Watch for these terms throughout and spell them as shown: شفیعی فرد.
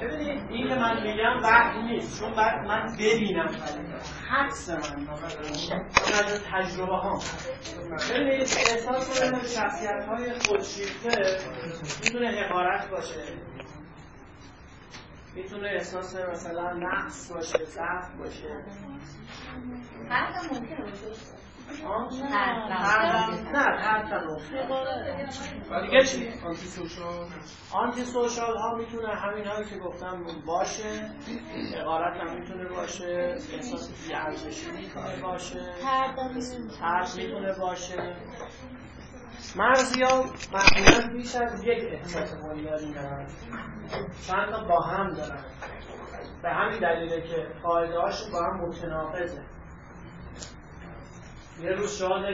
ببینید این که من میگم وحی نیست، چون بعد من ببینم حدس من از تجربه ها. ببینید احساس کنم شخصیت های خودشیفته میتونه حقارت باشه، میتونه احساس مثلا نقص باشه، ضعف باشه، بعد ممکنه باشه نه دیگه چی؟ آنتی سوشال ها میتونه همین هایی که گفتم باشه، اقارت هم میتونه باشه، احساس بی‌ارزشی میتونه باشه، ترس میتونه باشه. مرزی ها معمولا بیش از یک احساس مالیاری دارن، چند تا با هم دارن، به همین دلیله که فایده هاشون با هم متناقضه. یه روز شاده،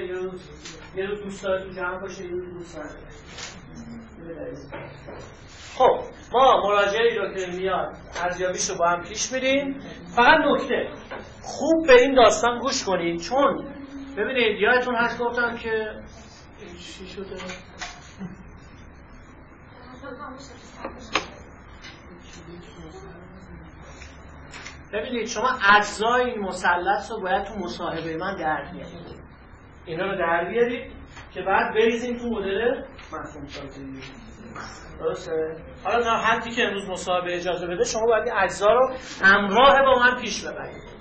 یه روز دوست داره تو جمع باشه، یه روز دوست نداره. خب ما مراجعه‌ای رو که میاد ارزیابیش رو با هم پیش میریم. فقط نکته خوب به این داستان گوش کنید، چون ببینید یادتون هست گفتم که چی شده؟ ببینید شما اجزای این مثلث رو باید تو مصاحبه من در بیارید، اینا رو در بیارید که بعد بریزیم تو مدل مفهوم سازی. درسته؟ حالا تا حدی که امروز مصاحبه اجازه بده شما باید این اجزا رو همراه با من پیش ببرید.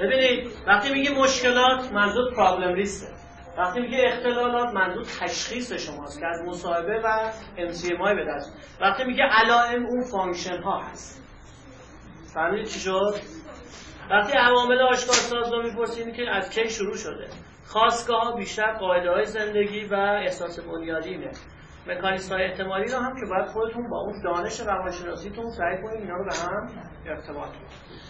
ببینید وقتی میگه مشکلات منظور پرابلم لیسته، وقتی میگه اختلالات منظور تشخیص شماست که از مصاحبه و MCMI به دست، وقتی میگه علائم اون فانکشن ها هست. فهمیدید چی شد؟ وقتی عوامل آشکارساز رو میپرسید که از کی شروع شده، خاستگاه ها بیشتر قاعده های زندگی و احساس بنیادینه، مکانیسم های احتمالی رو هم که باید خودتون با اون دانش روانشناسیتون سعی کنید اینا رو به هم ارتباط بدید.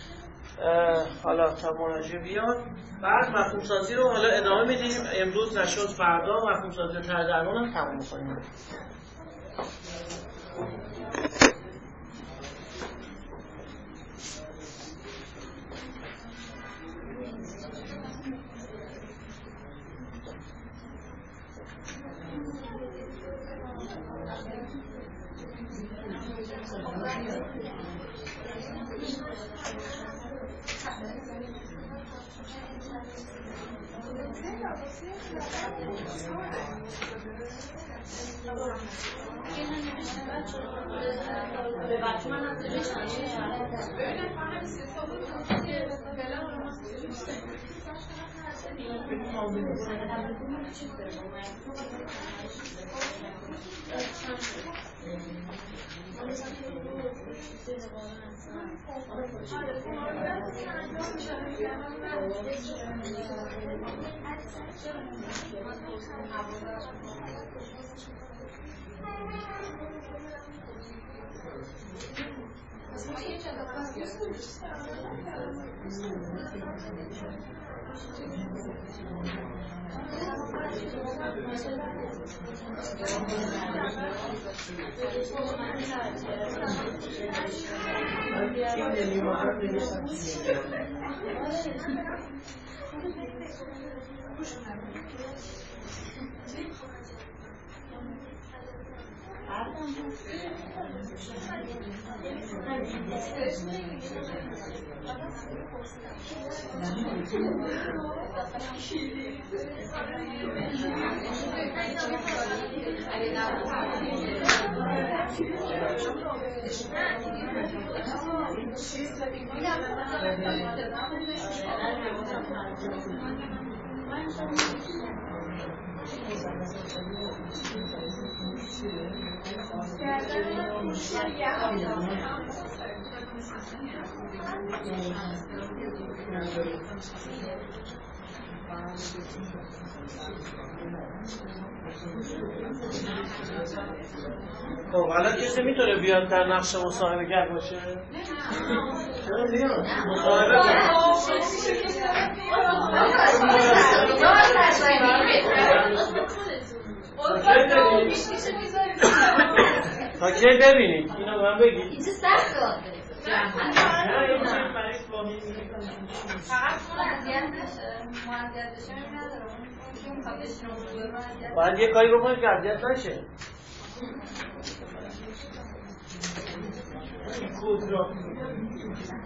حالا تا مراجع بیان بعد مفهوم سازی رو حالا ادامه میدیم، امروز نشد فردا مفهوم سازی ترجمان هم تمام می‌کنیم. خب الان کسی میتونه بیاد در نقش مصاحبه گر باشه؟ چرا بیاد؟ مصاحبه گر تا که ببینید اینو به من بگید این چه سخت داره فقط معذیت بشه نداره باید یه کاری بکنید که معذیت نشه خود را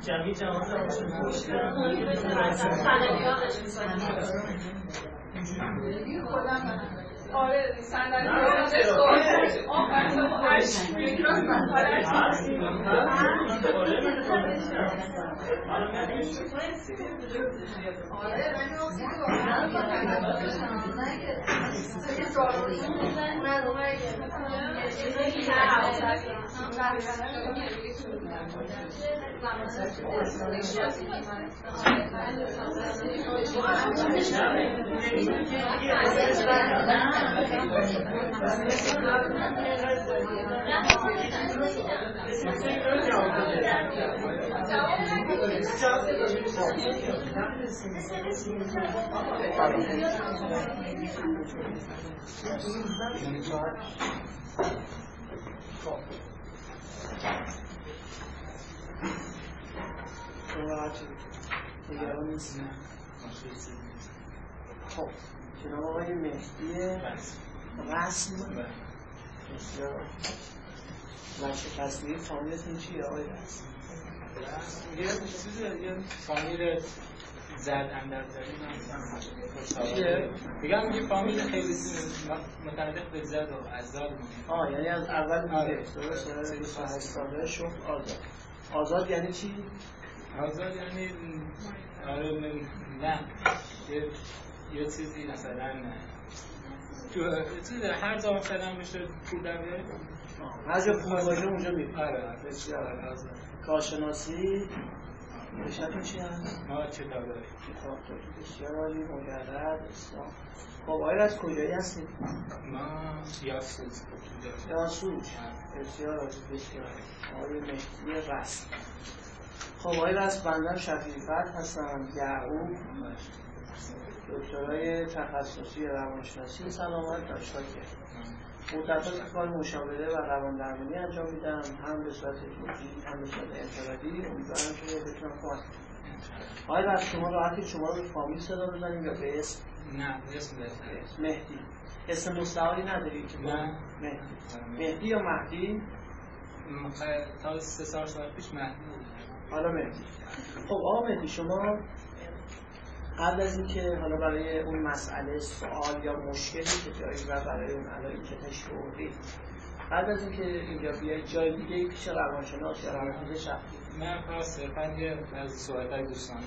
جمعی جمعات را باشید آره سندلی خب جناب آقای مهدی رسم و شکستگی فامیلتون چیه آقای رسم؟ یه چیزی یه فامیل زد اندرزایی چیه؟ بگم یه فامیل خیلی متعلق به زد و ازاد میشه آه یعنی از اول میگه درست یعنی 28 ساله شوق آزاد آزاد یعنی چی؟ آزاد یعنی آره نه یه چیزی مثلا تو هر جا مثلا میشه پول داره هر جا پول باشه اونجا میره آره بسیار آزاد کارشناسی پیشتون چی هست؟ ما چه کار داریم؟ بسیار عالی مجرد اسلام خب آیا از کجایی هستید؟ ما سیاسوس سیاسوس بسیار عالی بسیار آقای مهدی رسم خب آقای رسم بنده شفیعی فرد هستم یعقوب دکترای تخصصی روانشناسی سلامت و شاکر مدت‌ها که کار مشاوره و رواندرمانی انجام میدم هم به صورت توجیهی هم به صورت انفرادی امیدوارم که بتونم کمک کنم آقای رسم شما راحتی شما رو به فامیل صدا بزنیم یا به اسم نه به اسم مهدی اسم مستعاری نداری که نه مهدی یا مهدی تا 3 سال پیش مهدی حالا مهدی خب آقا مهدی شما قبل از اینکه حالا برای اون مسئله سوال یا مشکلی که داری و برای اون علایی که تشوردی قبل از اینکه اینجا بیای جای دیگه پیش روانشناس یا روانپزشک من خاص فنی از سوالای دوستان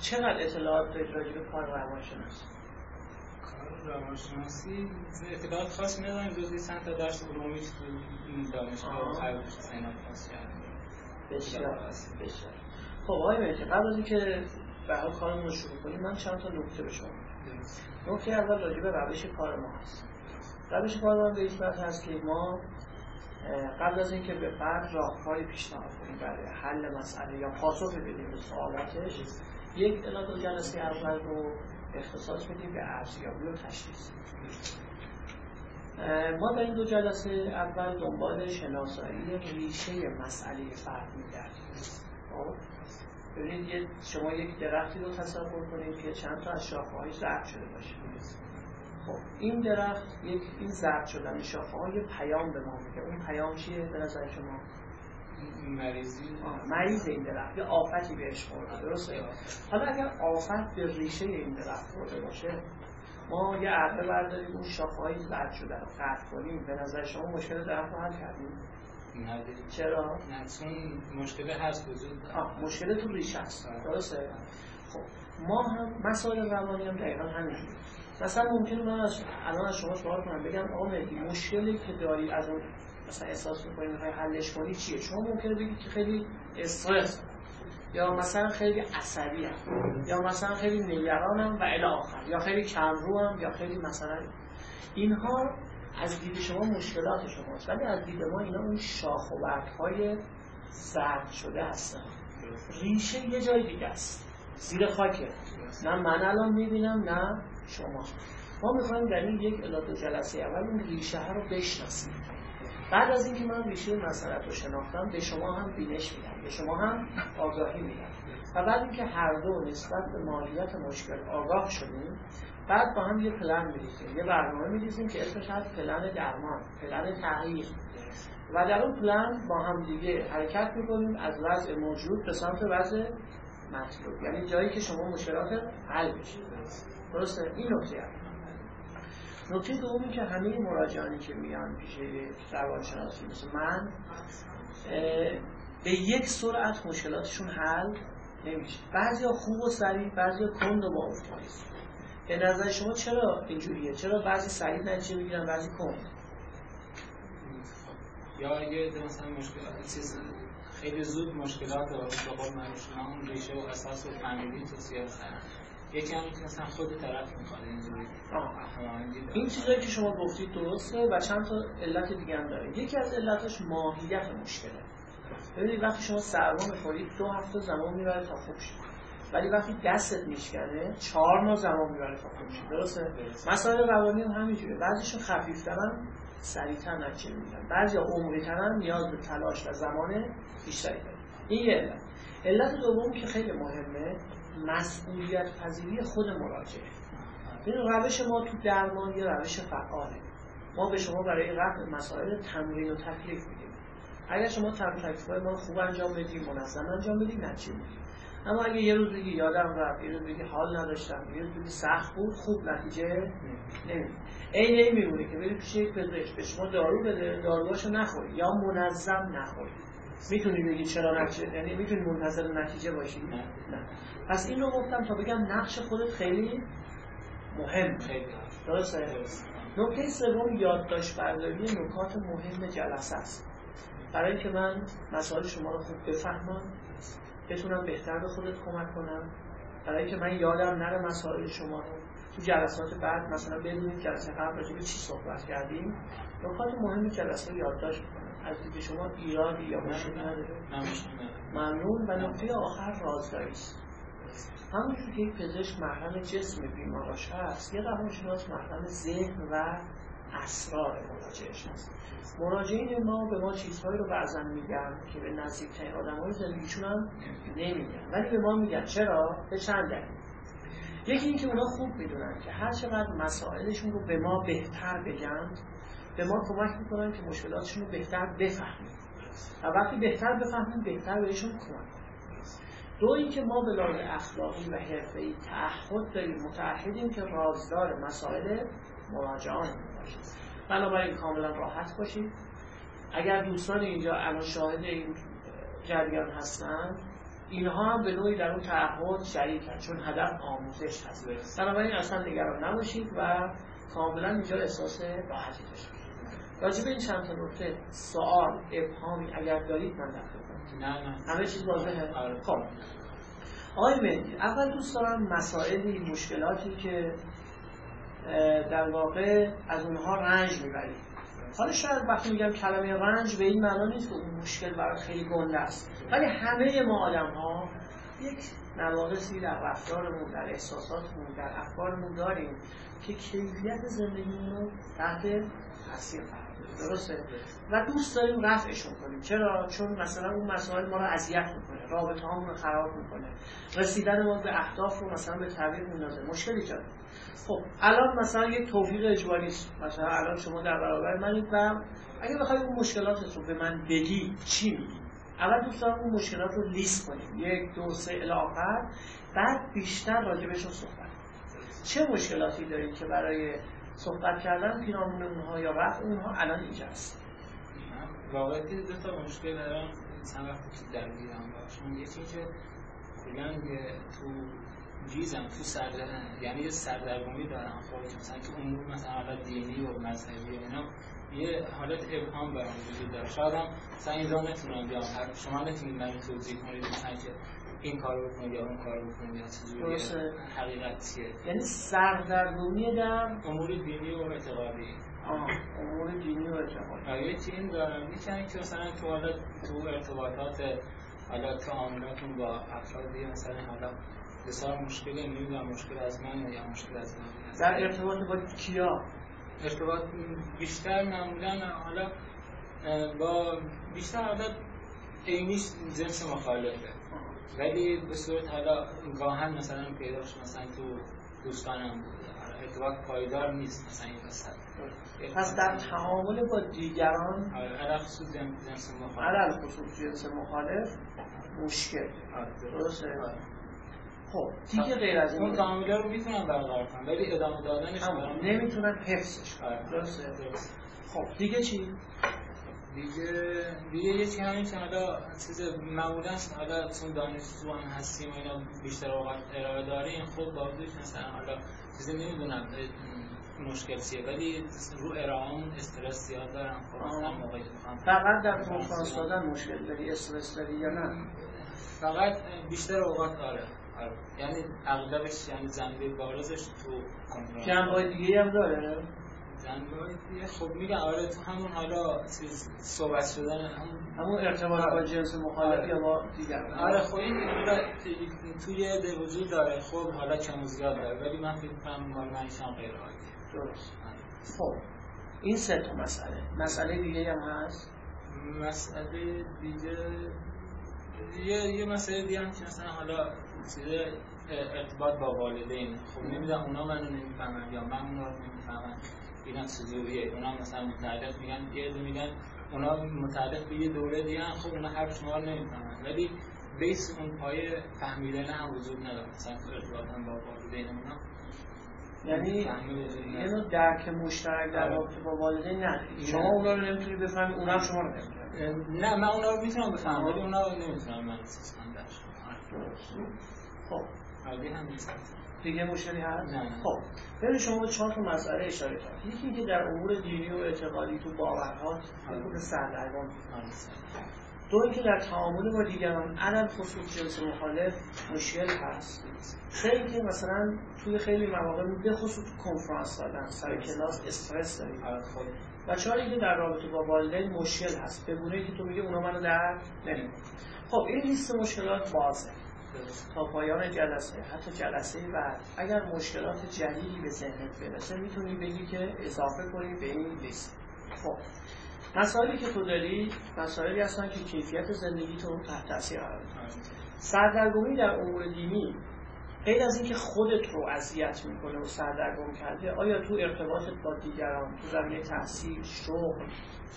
چقدر اطلاعات دارید راجع به کار روانشناسی کار روانشناسی اطلاعات خاصی ندارم جزئی چند تا درس علومی که تو دانشگاه خارج از سینا خاص کردم بسیار خب آقای مهدی قبل از اینکه برای کارمون رو شروع کنیم من چند تا نکته به شما میگم. نکته اول راجع به روش کار ما هست. روش کار ما به این صورت هست که ما قبل از اینکه به فرد راهکاری پیشنهاد کنیم برای حل مسئله یا پاسخ بدیم به سوالاتش یک تعداد جلسه اول رو اختصاص بدیم به ارزیابی و تشخیص. ما در این 2 جلسه اول دنبال شناسایی ریشه مسئله فرد می‌گردیم. ببینید شما یک درختی رو تصور کنید که چند تا از شاخه‌هاش ضرب شده باشه. خب این درخت یک این ضرب شدن شاخه‌ها یه پیام به ما میده. اون پیام چیه به نظر شما؟ مریض این درخت یه آفتی بهش خورده. درسته؟ حالا اگر آفت به ریشه این درخت خورده باشه ما یه عرضه برداریم اون شاخه‌های ضرب شده رو قطع کنیم. به نظر شما مشکل درخت رو حل کردیم؟ نه چرا؟ نه چون مشکل هست وجود داره مشکل تو ریشه است درسته؟ خب ما هم مسائل روانی هم دقیقا همینه مثلا ممکنه من الان از شما سوال کنم بگم آقا مهدی مشکلی که داری از اون مثلا احساس می‌کنی می‌خوای حلش کنی چیه؟ شما ممکنه بگید که خیلی استرس یا مثلا خیلی عصبی هم یا مثلا خیلی نگرانم و الی آخر یا خیلی کم‌روم یا خیلی مثلا اینها از دید شما مشکلات شماست ولی از دید ما اینا اون شاخ و برگ‌های ضرب شده هستن ریشه یه جای دیگه است زیر خاکه نه من الان میبینم نه شما ما میخوایم در این یک علاقه جلسه اول اون ریشه رو بشناسیم. بعد از اینکه من ریشه مسئله رو شناختم، به شما هم بینش میدم، به شما هم آگاهی میدم. و بعد اینکه هر دو نسبت به ماهیت مشکل آگاه شدیم، بعد با هم یه پلن می‌ریزیم، یه برنامه می‌ریزیم که اسمش هست پلن درمان، پلن تغییر. و در اون پلن با هم دیگه حرکت می‌کنیم از وضع موجود به سمت وضع مطلوب، یعنی جایی که شما مشکلات حل بشه. درسته؟ این نکته هست. نکته دوم که همه مراجعانی که میان پیش روانشناسی مثل من به یک سرعت مشکلاتشون حل نمیشه. بعضیا خوب و سریع، بعضیا کند و باافتاده. به نظر شما چرا اینجوریه؟ چرا بعضی سریع نتیجه میگیرن، بعضی کند؟ یا اگه مثلا مشکلات چیز خیلی زود مشکلات رو به قول معروف ریشه و اساس رو فهمیدین تو سیاست یکی هم مثلا خود طرف میخواد اینجوری. این چیزایی که شما گفتید درسته و چند تا علت دیگه هم داره. یکی از علتاش ماهیت مشکله. ببینید وقتی شما سرما میخورید 2 هفته زمان میبره تا خوب شه، ولی وقتی دستت میشکنه 4 ماه زمان میبره تا خوب شه. درسته؟ مسائل روانی هم همینجوره. بعضیشون خفیف‌ترن، سریع‌تر نتیجه میگیرن. بعضیا عمیق‌ترن، نیاز به تلاش و زمان بیشتری داره. این یه علت. علت دوم که خیلی مهمه مسئولیت پذیری خود مراجعه. این روش ما تو درمان یه روش فعاله. ما به شما برای رفع مسائل تمرین و تکلیف میدیم. اگر شما تکلیف‌های ما خوب انجام بدید، منظم انجام بدید، نتیجه میگیرید. اما اگه یه روز بگی یادم رفت، یه روز بگی حال نداشتم، یه روز بگی سخت بود، خوب نتیجه نمیگیرید. این میمونه که برید پیش یک پزشک به شما دارو بده، داروهاشو نخورید یا منظم نخورید. میتونی بگید چرا نتیجه، یعنی میتونی منتظر نتیجه باشی؟ نه. پس اینو گفتم تا بگم نقش خودت خیلی مهم. خیلی درسته. نکته سوم یادداشت برداری نکات مهم جلسه است. برای اینکه من مسائل شما رو خوب بفهمم، بتونم بهتر به خودت کمک کنم، برای اینکه من یادم نره مسائل شما رو تو جلسات بعد مثلا بدونید جلسه قبل راجع به چی صحبت کردیم. نکات مهم جلسه یادداشت از دید شما ایرادی یا مشکلی نداره؟ ممنون. و نقطه آخر رازداری است. همونجور که یک پزشک محرم جسم بیماراش هست، یه روانشناس محرم ذهن و اسرار مراجعش هست. مراجعین ما به ما چیزهایی رو بعضن میگن که به نزدیکترین آدمای زندگیشون هم نمیگن، ولی به ما میگن. چرا؟ به چند دلیل. یکی اینکه اونا خوب میدونن که هر چقدر مسائلشون رو به ما بهتر بگن، به ما کمک میکنن که مشکلاتشون رو بهتر بفهمیم و وقتی بهتر بفهمیم بهتر بهشون کمک کنیم. دو اینکه ما به لحاظ اخلاقی و حرفه‌ای تعهد داریم، متعهدیم که رازدار مسائل مراجعان باشیم. بنابراین کاملا راحت باشید. اگر دوستان اینجا الان شاهد این جریان هستن، اینها هم به نوعی در اون تعهد شریکن، چون هدف آموزش هست. بنابراین اصلا نگران نباشید و کاملا اینجا احساس راحتی داشته. راجب این چند تا نکته سوال، ابهامی اگر دارید من در خدمتم. نه همه چیز واضحه. خب آقای مهدی، اول دوست دارم مسائلی، مشکلاتی که در واقع از اونها رنج میبرید. حالا شاید وقتی میگم کلمه رنج به این معنا نیست که اون مشکل برات خیلی گنده است، ولی همه ما آدم‌ها یک نواقصی در رفتارمون، در احساساتمون، در افکارمون داریم که کیفیت زندگیمون رو تحت تاثیر قرار میده. درسته؟ و دوست داریم رفعشون کنیم. چرا؟ چون مثلا اون مسائل ما رو اذیت میکنه، رابطه‌هامون رو خراب میکنه، رسیدن ما به اهداف رو مثلا به تعویق میندازه، مشکل ایجاد میکنه. خب الان مثلا یک توفیق اجباری است. مثلا الان شما در برابر منید و اگه بخوای اون مشکلاتت رو به من بگی چی میگی؟ اول دوست دارم اون مشکلات رو لیست کنیم، 1، 2، 3 الی آخر. بعد بیشتر راجبشون صحبت کنیم. چه مشکلاتی دارید که برای صحبت کردن پیرامون اونها یا رفع اونها الان اینجاست؟ واقعا 2 تا مشکل دارم، چند وقتی که درگیرم باشون. یکی که میگن تو جیزم، تو سردرم، یعنی یه سردرگمی دارم خودم، مثلا تو امور مثلا دینی و مذهبی اینا یه حالت ابهام برام وجود داره. شاید هم مثلا اینجا نتونم بیام، شما نتونید من توضیح کنید که این کارو بکنید یا اون کارو بکنید یا چجوریه، حقیقت چیه. یعنی سردرگمی در امور دینی و اعتقادی. امور دینی و اعتقادی یه چیزی دارم میگن که مثلا تو حالت تو ارتباطات حالت تعاملاتون با افراد مثلا حالا بسیار مشکلی نمیدونم مشکل از من یا مشکل از من در ارتباط با کیا؟ ارتباط بیشتر معمولا حالا با بیشتر عادت اینیش جنس مخالفه ولی به صورت حالا گاهن مثلا پیداش مثلا تو دوستانم بوده ارتباط پایدار نیست مثلا این مثلا پس در تعامل با دیگران علل خصوص جنس مخالف مشکل درسته؟ خب دیگه غیر از این تعامل‌ها رو میتونن برقرار کنن ولی ادامه دادنش نمیتونن حفظش کنن درسته؟ خب دیگه چی؟ دیگه یه چی همین حالا چیز معمولاً حالا چون دانشجو هم هستیم و اینا بیشتر اوقات ارائه داریم خب با وجودش مثلا حالا چیزی نمیدونم مشکل چیه ولی رو ارائه‌ام استرس زیاد دارم خب مثلا موقعی میخوام فقط در کنفرانس دادن مشکل داری استرس داری یا نه فقط بیشتر اوقات آره یعنی اغلبش یعنی زنده بارزش تو جنبه‌های دیگه هم داره خب میگه آره تو همون حالا صحبت شدن همون ارتباط با جنس مخالف یا با دیگران آره خب این توی ده وجود داره خب حالا کم زیاد داره ولی من فکر می‌کنم معنیشم غیر عادیه درست خب این سه تا مسئله دیگه هم هست مسئله دیگه یه مسئله دیگه هم که مثلا حالا چیزه ارتباط با والدین خب نمیدونم اونا منو نمیفهمن یا من اونا رو نمیفهمم اینا سوزوریه اونا مثلا متعلق میگن یه میگن اونا متعلق به یه دوره دیگه خب اونا حرف شما رو نمیفهمن ولی بیس اون پایه فهمیدن هم وجود نداره مثلا ارتباط هم با والدین اونا یعنی یه نوع درک مشترک در رابطه با والدین نه شما اونا رو نمیتونی بفهمی اونا هم شما رو نمیفهمن نه من اونا رو میتونم بفهمم ولی اونا رو نمیفهمم من اساساً خب دیگه مشکلی هست؟ خب ببین شما به 4 تا مسئله اشاره کردید یکی اینکه در امور دینی و اعتقادی تو باورها خود سردرگم دو اینکه در تعامل با دیگران علل خصوص جنس مخالف مشکل هست خیلی که مثلا توی خیلی مواقع به خصوص کنفرانس دادن سر کلاس استرس دارید و 4 اینکه در رابطه با والدین مشکل هست به گونه‌ای که تو میگه اونا منو درک نمی‌کنن خب این لیست مشکلات بازه تا پایان جلسه حتی جلسه بعد اگر مشکلات جدیدی به ذهنت برسه میتونی بگی که اضافه کنی به این لیست خب مسائلی که تو داری مسائلی هستن که کیفیت زندگی تو تحت تاثیر قرار میده سردرگمی در امور دینی غیر از اینکه خودت رو اذیت میکنه و سردرگم کرده آیا تو ارتباطت با دیگران تو زمینه تحصیل شغل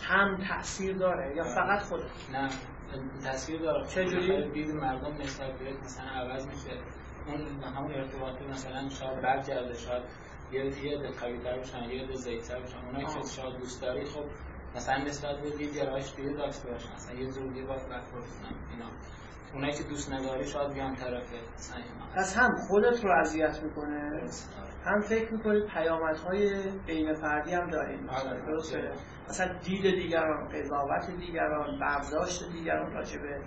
هم تاثیر داره یا فقط خودت نه تاثیر داره چجوری دید مردم نسبت مثلا عوض میشه اون همون ارتباطی مثلا شاید برگرده شاید یه دقیق‌تر بشن یه دزیتر بشن اونایی که شاید دوست داری خب مثلا نسبت به دیگرانش دیگه داشته باشن مثلا یه زوری باید بپرسن اینا اونایی که دوست نداری شاید بیان طرفه مثلا پس هم خودت رو اذیت میکنه هم فکر میکنی پیامدهای بین فردی هم داریم درسته مثلا دید دیگران قضاوت دیگران برداشت دیگران راجع به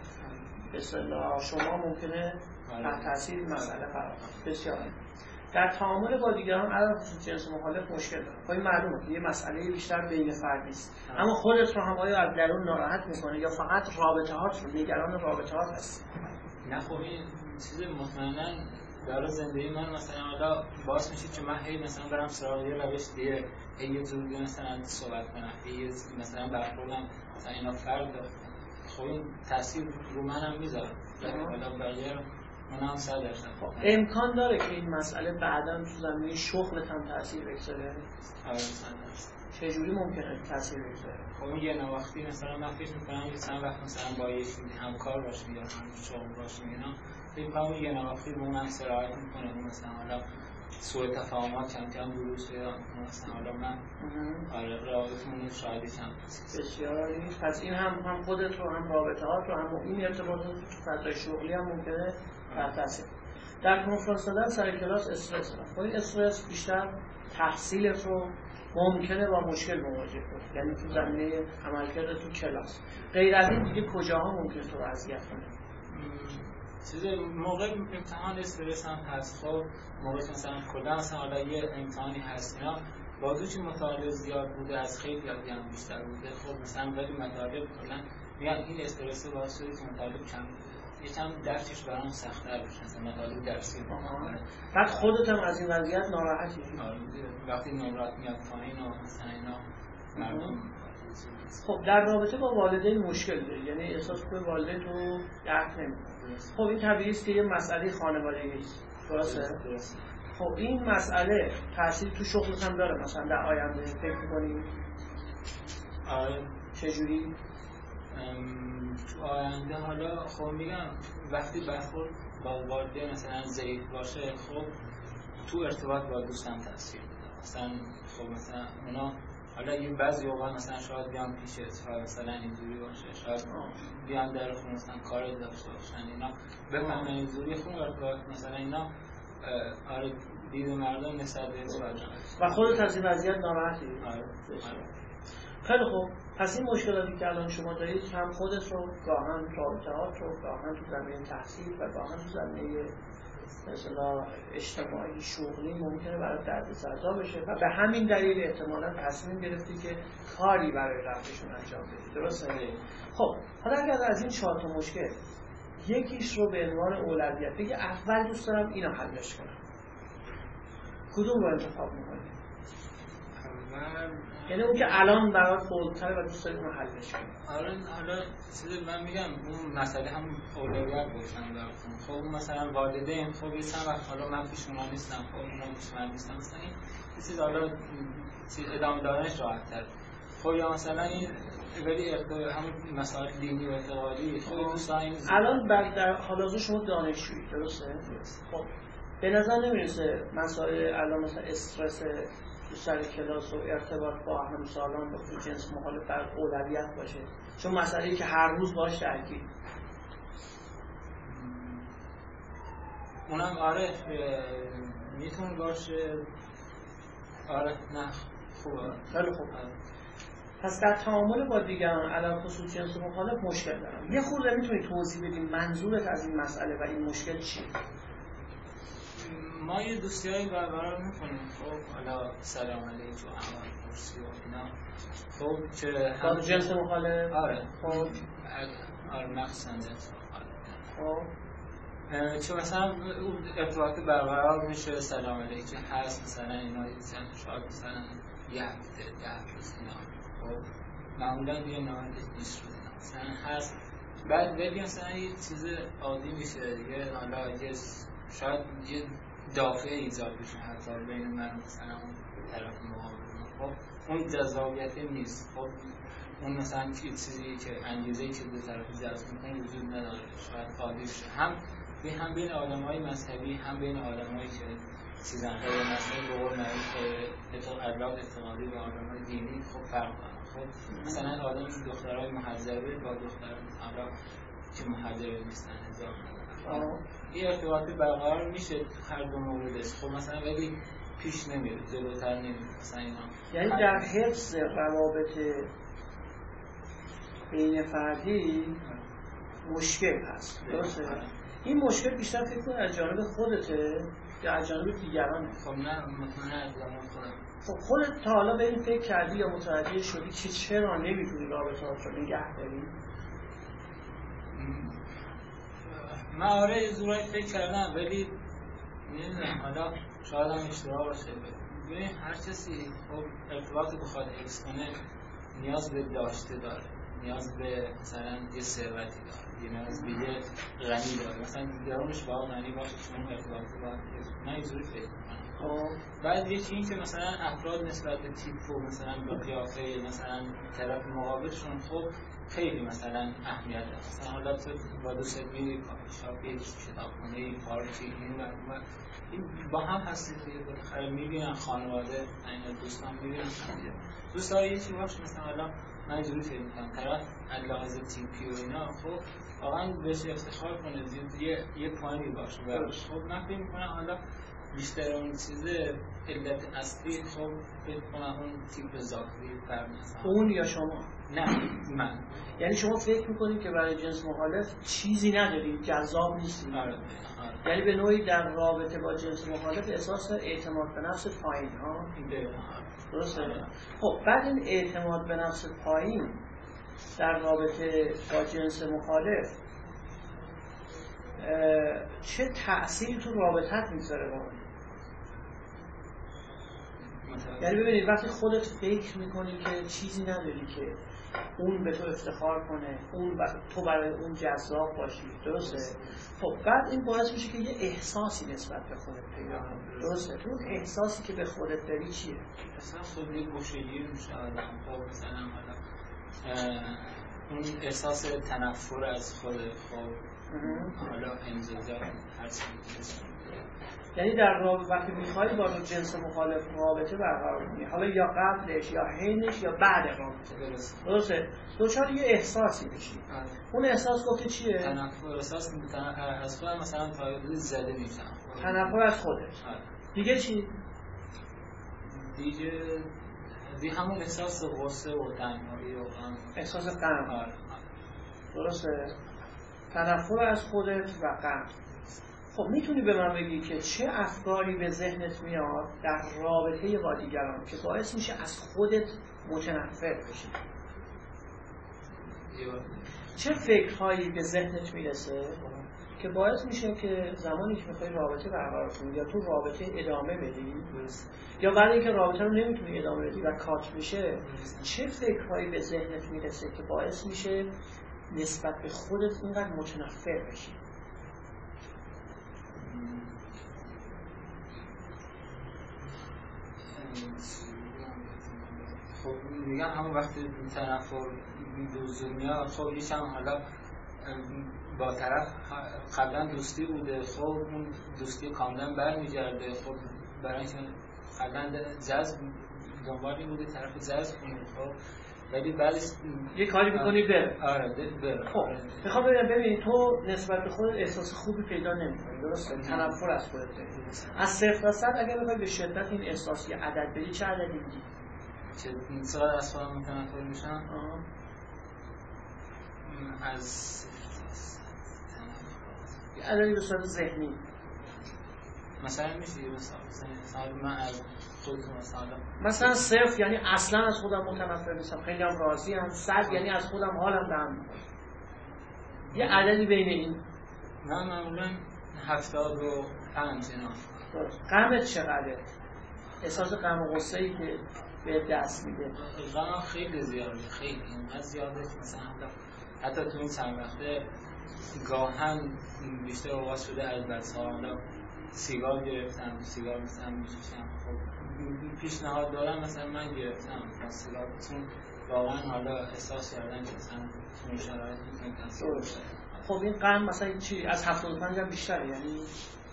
اصطلاح شما ممکنه تحت تاثیر مسئله قرار بگیره بسیار در تعامل با دیگران علل خصوص جنس مخالف مشکل داره خب معلومه که یه مسئله بیشتر بین فردی است اما خودت رو هم آیا از درون ناراحت میکنه یا فقط رابطه‌هات رو نگران رابطه‌هات هستی نه خب این چیز مطمئنا در زندگی من مثلا حالا باعث میشه که من هی مثلا برم سراغ یه روش دیگه یه جوری مثلا صحبت کنم یه مثلا برخوردم مثلا اینا فرد داره خب این تاثیر رو منم میذاره حالا بقیه رو منم 100% خب امکان داره که این مسئله بعداً تو زمینه شغلت هم تاثیر بگذاره آره چه جوری ممکنه تاثیر بگذاره خب یه نواختی مثلا من فکر می‌کنم چند وقت مثلا با یه همکار باشیم یا شغل باشیم اینا این پاون یه نواختی به من سرایت میکنه اون مثلا حالا سوء تفاهمات چندتیان بروز یا مثلا حالا من رابطمون شاید چند بسیاری پس این هم خودت رو هم رابطه‌هات رو هم این ارتباط فضای شغلی هم ممکنه تحت تاثیر در کنفرانس دادن سر کلاس استرس دارم خب این استرس بیشتر تحصیلت رو ممکنه با مشکل مواجه کنه یعنی تو زمینه عملکرد تو کلاس غیر از این دیگه کجاها ممکنه تو رو اذیت کنه چیزه موقع امتحان استرس هم هست خب موقع مثلا کلا مثلا حالا یه امتحانی هست اینا بازوچی مطالعه زیاد بوده از خیلی یادی هم بیشتر بوده خب مثلا ولی مطالعه کلا میگن این استرس باعث شده که مطالعه کم بوده یکم درسش برام سخت‌تر بشه، مثلا مقاله درسی با ما. بعد خودت هم از این وضعیت ناراحتی. وقتی ناراحت میاد پایین و مثلا اینا مردم. خب در رابطه با والدین مشکل داری، یعنی احساس به والدین تو درک نمی‌کنی. خب این طبیعیه که یه مسئله خانوادگی است. درسته. خب این مسئله تاثیر تو شغلت هم داره، مثلا در آینده فکر می‌کنی چجوری تو آینده؟ حالا خب میگم وقتی برخورد با والدین مثلا ضعیف باشه، خب تو ارتباط با دوستم تاثیر میده مثلا. خب مثلا اونا حالا یه بعضی اوقات مثلا شاید بیان پیش اصحاب مثلا اینجوری باشه، شاید بیان در خونه مثلا کار داشته باشن اینا، بفهمن اینجوری خونه ارتباط مثلا اینا. آره دید مردم نسبت به اصحاب و خودت از این وضعیت ناراحتی. آره خیلی خوب. پس این مشکلاتی که الان شما دارید هم خودت رو، گاهن رابطه‌هات رو، گاهن تو زمینه تحصیل و گاهن تو زمینه مثلا اجتماعی شغلی ممکنه برای دردسرا بشه و به همین دلیل احتمالاً تصمیم گرفتی که کاری برای رفتشون انجام بدی. درسته؟ خب حالا اگر از این چهار تا مشکل یکیش رو به عنوان اولویت بگی، اول دوست دارم اینو حلش کنم، کدوم رو انتخاب می‌کنی؟ یعنی اون که الان برای فوت‌تره و دوست داریم حل بشه. آره حالا چیزی من میگم اون مسئله هم اولویت باشن براتون. خب اون مثلا والدین، خب یه چند وقت حالا من پیش اونا نیستم، خب اونا پیش من نیستم، مثلا این چیز حالا ادامه دادنش راحت‌تر. خب یا مثلا این ولی همون مسائل دینی و اعتقادی، خب دوستان این الان در حال شما دانشجویی، درسته؟ خب به نظر نمیرسه مسائل الان مثلا استرس تو سر کلاس و ارتباط با همسالان با جنس مخالف بر اولویت باشه، چون مسئله‌ای که هر روز باش درگیر اونم. آره میتونه باشه. آره نه خوبه. خیلی خوب. پس در تعامل با دیگران علاوه خصوص جنس مخالف مشکل دارم. یه خورده میتونی توضیح بدیم منظورت از این مسئله و این مشکل چیه؟ ما یه دوستی‌های برقرار می‌کنیم، خب حالا سلام علیکم تو امان پرسی و اینا، خب چه هم جنس مخالف. آره خب آره مخصوصاً جنس مخالف. خب چه مثلا ارتباط برقرار میشه، سلام علیکم هست مثلا اینا، شاید مثلا یه هفته 10 روز اینا، خب معمولاً یه 90-20 روز اینا مثلا هست. بعد ولی مثلا یه چیز عادی میشه دیگه، حالا یه شاید یه دافعه ایجاد بشه حتی بین من مثلا اون طرف مقابل. خب اون جذابیت نیست. خب اون مثلا چیزی که انگیزه‌ای که دو طرف جذب می‌کنه وجود نداره، شاید خالی بشه. هم بین آدم‌های مذهبی، هم بین آدم‌هایی که چیزا غیر مذهبی به قول معروف اعتقادات اعتقادی و آدم‌های دینی خب فرق داره. خب مثلا آدم دخترای محجبه با دخترای مثلا که محجبه نیستن هزار این ارتباطی برقرار میشه هر دو موردش. خب مثلا ولی پیش نمیره، جلوتر نمیره مثلا اینا. یعنی در حفظ روابط بین فردی مشکل هست. درسته؟ این مشکل بیشتر فکر کنید از جانب خودته یا از جانب دیگرانه؟ خب نه مطمئنه از جانب خودم. خب خودت تا حالا به این فکر کردی یا متوجه شدی که چرا نمیتونی رابطه‌ات رو نگه داری؟ من آره زورایی فکر کردم ولی نمیدونم، حالا شاید هم اشتباه باشه. ببین هر کسی خب ارتباطی بخواد حفظ کنه نیاز به داشته داره، نیاز به مثلا یه ثروتی داره، یه نیاز به یه غنی داره مثلا دیگرانش باید غنی باشه چون ارتباطی باید حفظ کنه. من اینجوری فکر می‌کنم. خب بعد یکی این که مثلا افراد نسبت به تیپ و مثلا به قیافه مثلا طرف مقابلشون خب خیلی مثلا اهمیت داره. مثلا حالا تو با دوست میری کافی شاپ، کتابخونه، پارک، این با هم هستی دیگه، بالاخره میبینن خانواده اینا، دوستان میبینن دوستا یه چیزی باشه. مثلا حالا من اینجوری فکر می‌کنم طرف علاوه تیپی و اینا خب واقعا بهش افتخار کنه، یه پایینی باشه براش. خب من فکر می‌کنم حالا بیشتر اون چیزه علت اصلی خب فکر کنم اون تیپ ذاتی فرمیزم اون یا شما؟ نه من. یعنی شما فکر میکنید که برای جنس مخالف چیزی ندارید، جذاب نیستید؟ آره. یعنی به نوعی در رابطه با جنس مخالف احساس اعتماد به نفس پایین ها میده. درسته؟ خب بعد این اعتماد به نفس پایین در رابطه با جنس مخالف چه تأثیر تو رابطت میذاره با اون؟ یعنی ببینید وقتی خودت فکر میکنی که چیزی نداری که اون به تو افتخار کنه، اون تو برای اون جذاب باشی، درسته؟ خب بعد این باعث میشه که یه احساسی نسبت به خودت پیدا کنی، درسته؟ تو اون احساسی که به خودت داری چیه؟ اصلا خود یک گوشه‌گیر میشه آدم، خب مثلا اون احساس تنفر از خودت، خب حالا امزازه هر چیزی میشه. یعنی در رابطه وقتی میخوایی با جنس مخالف رابطه برقرار کنی، حالا یا قبلش یا حینش یا بعد رابطه، درسته؟ دوچار یه احساسی میشی. اون احساس گفته چیه؟ تنفر. احساس از خودم مثلا تایید زده میشم. تنفر از خودت. دیگه چی؟ دیگه همون احساس غصه و تنهایی و غم. احساس غم. درسته؟ تنفر از خودت و غم. خب میتونی به من بگی که چه افکاری به ذهنت میاد در رابطه با دیگران که باعث میشه از خودت متنفر بشی؟ چه فکرهایی به ذهنت میرسه که باعث میشه که زمانی که میخوای رابطه برقرار کنی یا تو رابطه ادامه بدی یا بعد اینکه رابطه رو نمیتونی ادامه بدی و کات میشه، چه فکرهایی به ذهنت میرسه که باعث میشه نسبت به خودت اینقدر متنفر بشی؟ خب میگم همون وقتی تنفر دوزو میاد، خب یکم حالا با طرف قبلا دوستی بوده، خب اون دوستی کاملا برمیگرده، خب برای اینکه قبلا جذب دنبالی بوده طرف جذب کنه، خب ولی بعد یه کاری میکنی بره. آره بره. خب میخوام ببینید تو نسبت به خودت احساس خوبی پیدا نمیکنی، درسته؟ تنفر از خودت داری. از 0 تا 100 اگر بخوای به شدت این احساس یه عدد بدی، چه عددی میدی؟ چه از خودم تنفر میشم؟ از یه عددی به صورت ذهنی مثلا میشه، مثلا من از خودم مثلا 0 یعنی اصلا از خودم متنفر نیستم، خیلی هم راضی ام. 100 یعنی از خودم حالم دارم. یه عددی بین این؟ من معمولا 75. غمت چقدره؟ احساس غم و غصه ای که به دست میده؟ غم خیلی زیاده، خیلی اینقدر زیاده که مثلا حتی تو این چند وقته گاهن بیشتر اوقات شده از بچه‌ها سیگار گرفتم، سیگار مثلا میشم. خب پیشنهاد دارم مثلا من گرفتم سیگار، چون واقعا حالا احساس کردم که مثلا تو این شرایط میتونم سیگار بشم. خب این غم مثلا چی؟ از 75 هم بیشتر یعنی؟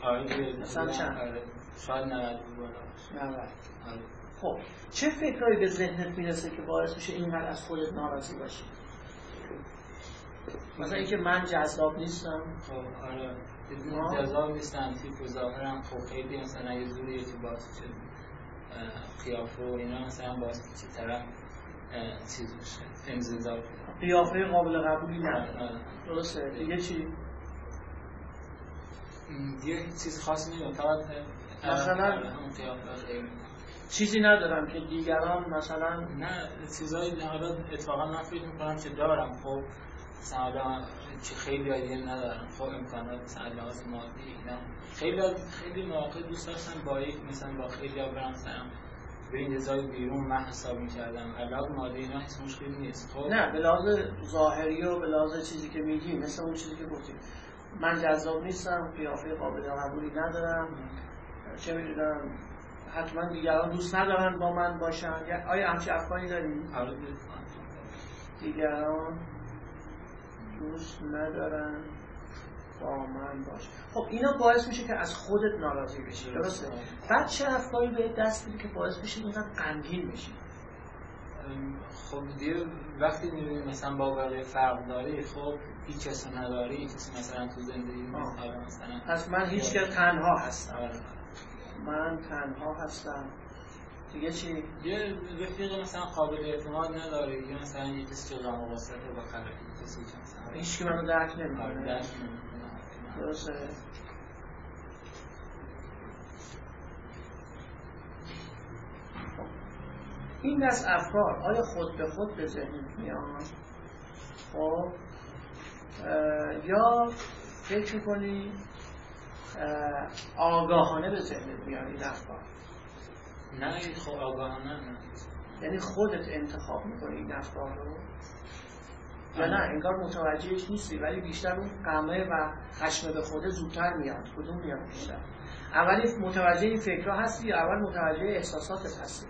آره مثلا چند؟ شاید 90 بالا. 90. خب چه فکرایی به ذهنت میرسه که باعث میشه اینقدر از خودت ناراضی باشی؟ مثلا اینکه من جذاب نیستم. خب آره جذاب نیستم، تیپ و ظاهرم خب خیلی مثلا یه زوریه که باعث میشه قیافه و اینا مثلا باعث میشه طرف چیز بشه، انزجار، قیافه قابل قبولی نداره، درسته؟ دیگه چی؟ دیگه چیز خاصی نمیدونم مثلا چیزی ندارم که دیگران مثلا نه چیزایی نهارا اتفاقا من فکر میکنم که دارم، خب سعادم چه خیلی عادی ندارم، خب امکانات سعادت مادی اینا خیلی مواقع دوست داشتم با یک مثلا با خیلی ها برم سرم به این جزای بیرون من حساب می‌کردم، علاوه مادی اینا هیچ مشکلی نیست. خب نه به لحاظ ظاهری و به لحاظ چیزی که میگی مثل اون چیزی که گفتی من جذاب نیستم، قیافه قابل قبولی ندارم، چه می‌دونم حتما دیگران دوست ندارن با من باشن. آیا همچین افکاری داری؟ آره دیگران دوست ندارن با من باشه. خب اینا باعث میشه که از خودت ناراضی بشی، درسته؟ بعد چه افکاری به دست میاد که باعث بشه اینقدر غمگین بشی؟ خب دیگه وقتی میبینی مثلا با بقیه فرق داری، خب هیچ کس نداری، هیچ کس مثلا تو زندگی مثلا پس من هیچ که تنها هستم. من تنها هستم. دیگه چی؟ یه رفیق مثلا قابل اعتماد نداری، یه مثلا یه کسی که غم و غصه با خلقی کسی که مثلا هیچ که منو درک نمی‌کنه. درسته. این دست افکار آیا خود به خود به ذهنت میاد؟ خب یا فکر میکنی آگاهانه به ذهنت میاد این افکار؟ نه خب آگاهانه نه، یعنی خودت انتخاب میکنی این افکار رو؟ یا نه انگار متوجهش نیستی ولی بیشتر اون غمه و خشم به خود زودتر میاد؟ کدوم میاد بیشتر؟ اول متوجه این فکرها هستی یا اول متوجه احساساتت هستی؟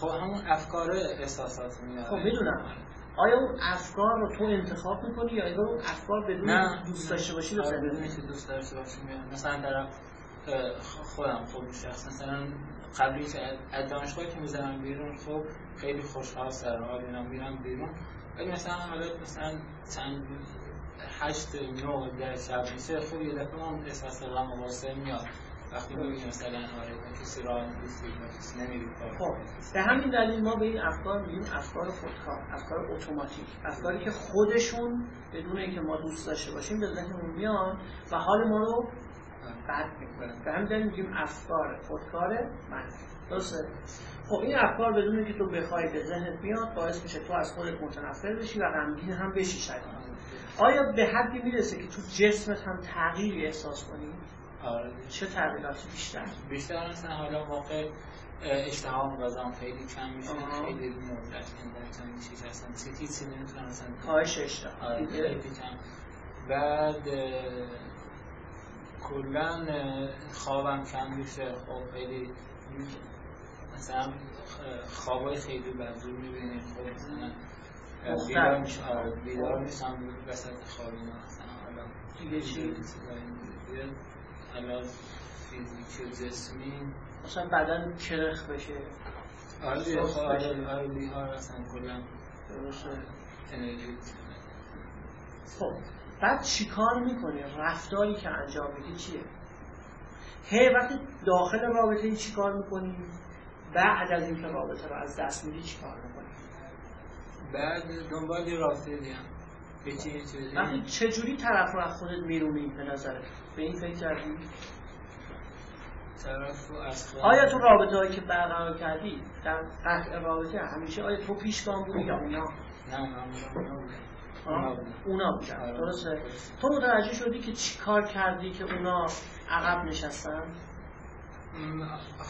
خب همون افکار احساسات میاد. خب میدونم، آیا اون افکار رو تو انتخاب میکنی یا اون افکار بدون دوست داشته باشی رو زندگی میکنی؟ بدون دوست داشته باشی میاد. مثلا در خودم خب شخص مثلا قبلی که از دانشگاه که میزنم بیرون خب خیلی خوشحال سرحال اینا میرم بیرون، ولی مثلا حالت مثلا چند 8-9 شب میشه خب یه دفعه اون احساس غم و غصه میاد وقتی میبینی مثلا آره کسی راه نیست کسی نمیری کار. خب به همین دلیل ما به این افکار میگیم افکار خودکار، افکار اتوماتیک، افکاری که خودشون بدون اینکه ما دوست داشته باشیم به ذهنمون میان و حال ما رو بد میکنن. به همین دلیل میگیم افکار خودکار منفی. درسته؟ خب این افکار بدون اینکه تو بخوای به ذهنت میاد، باعث میشه تو از خودت متنفر بشی و غمگین هم بشی شاید. آیا به حدی میرسه که تو جسمت هم تغییری احساس کنی؟ آره. چه تغییراتی بیشتر؟ بیشتر مثلا حالا واقع اشتهام غذام خیلی کم میشه، خیلی مدرک اندرتون میشه، اصلا چیزی نمیتونم مثلا کاهش اشتها. آره خیلی کم. بعد کلا خوابم کم میشه، خب خیلی مثلا خوابای خیلی بدجور میبینیم، خب مثلا بیدار میشم وسط خواب اینا مثلا حالا دیگه چی؟ حالا فیزیکی جسمی مثلا بدن کرخ بشه. آره آره بیهار مثلا کلا انرژی. خب بعد چی کار میکنی؟ رفتاری که انجام میدی چیه؟ هی وقتی داخل رابطه چی کار میکنی؟ بعد از اینکه رابطه رو از دست میدی چی کار میکنی؟ بعد دنبال یه راسته دیم وقتی چجوری طرف رو از خودت میرونی به نظرت؟ به این فکر کردی؟ طرف رو از خودت آیا تو رابطه هایی که برقرار کردی در قطع رابطه همیشه آیا تو پیشگام بودی یا اونا؟ اونا بودن. درسته؟ تو متوجه شدی که چیکار کردی که اونا عقب نشستن؟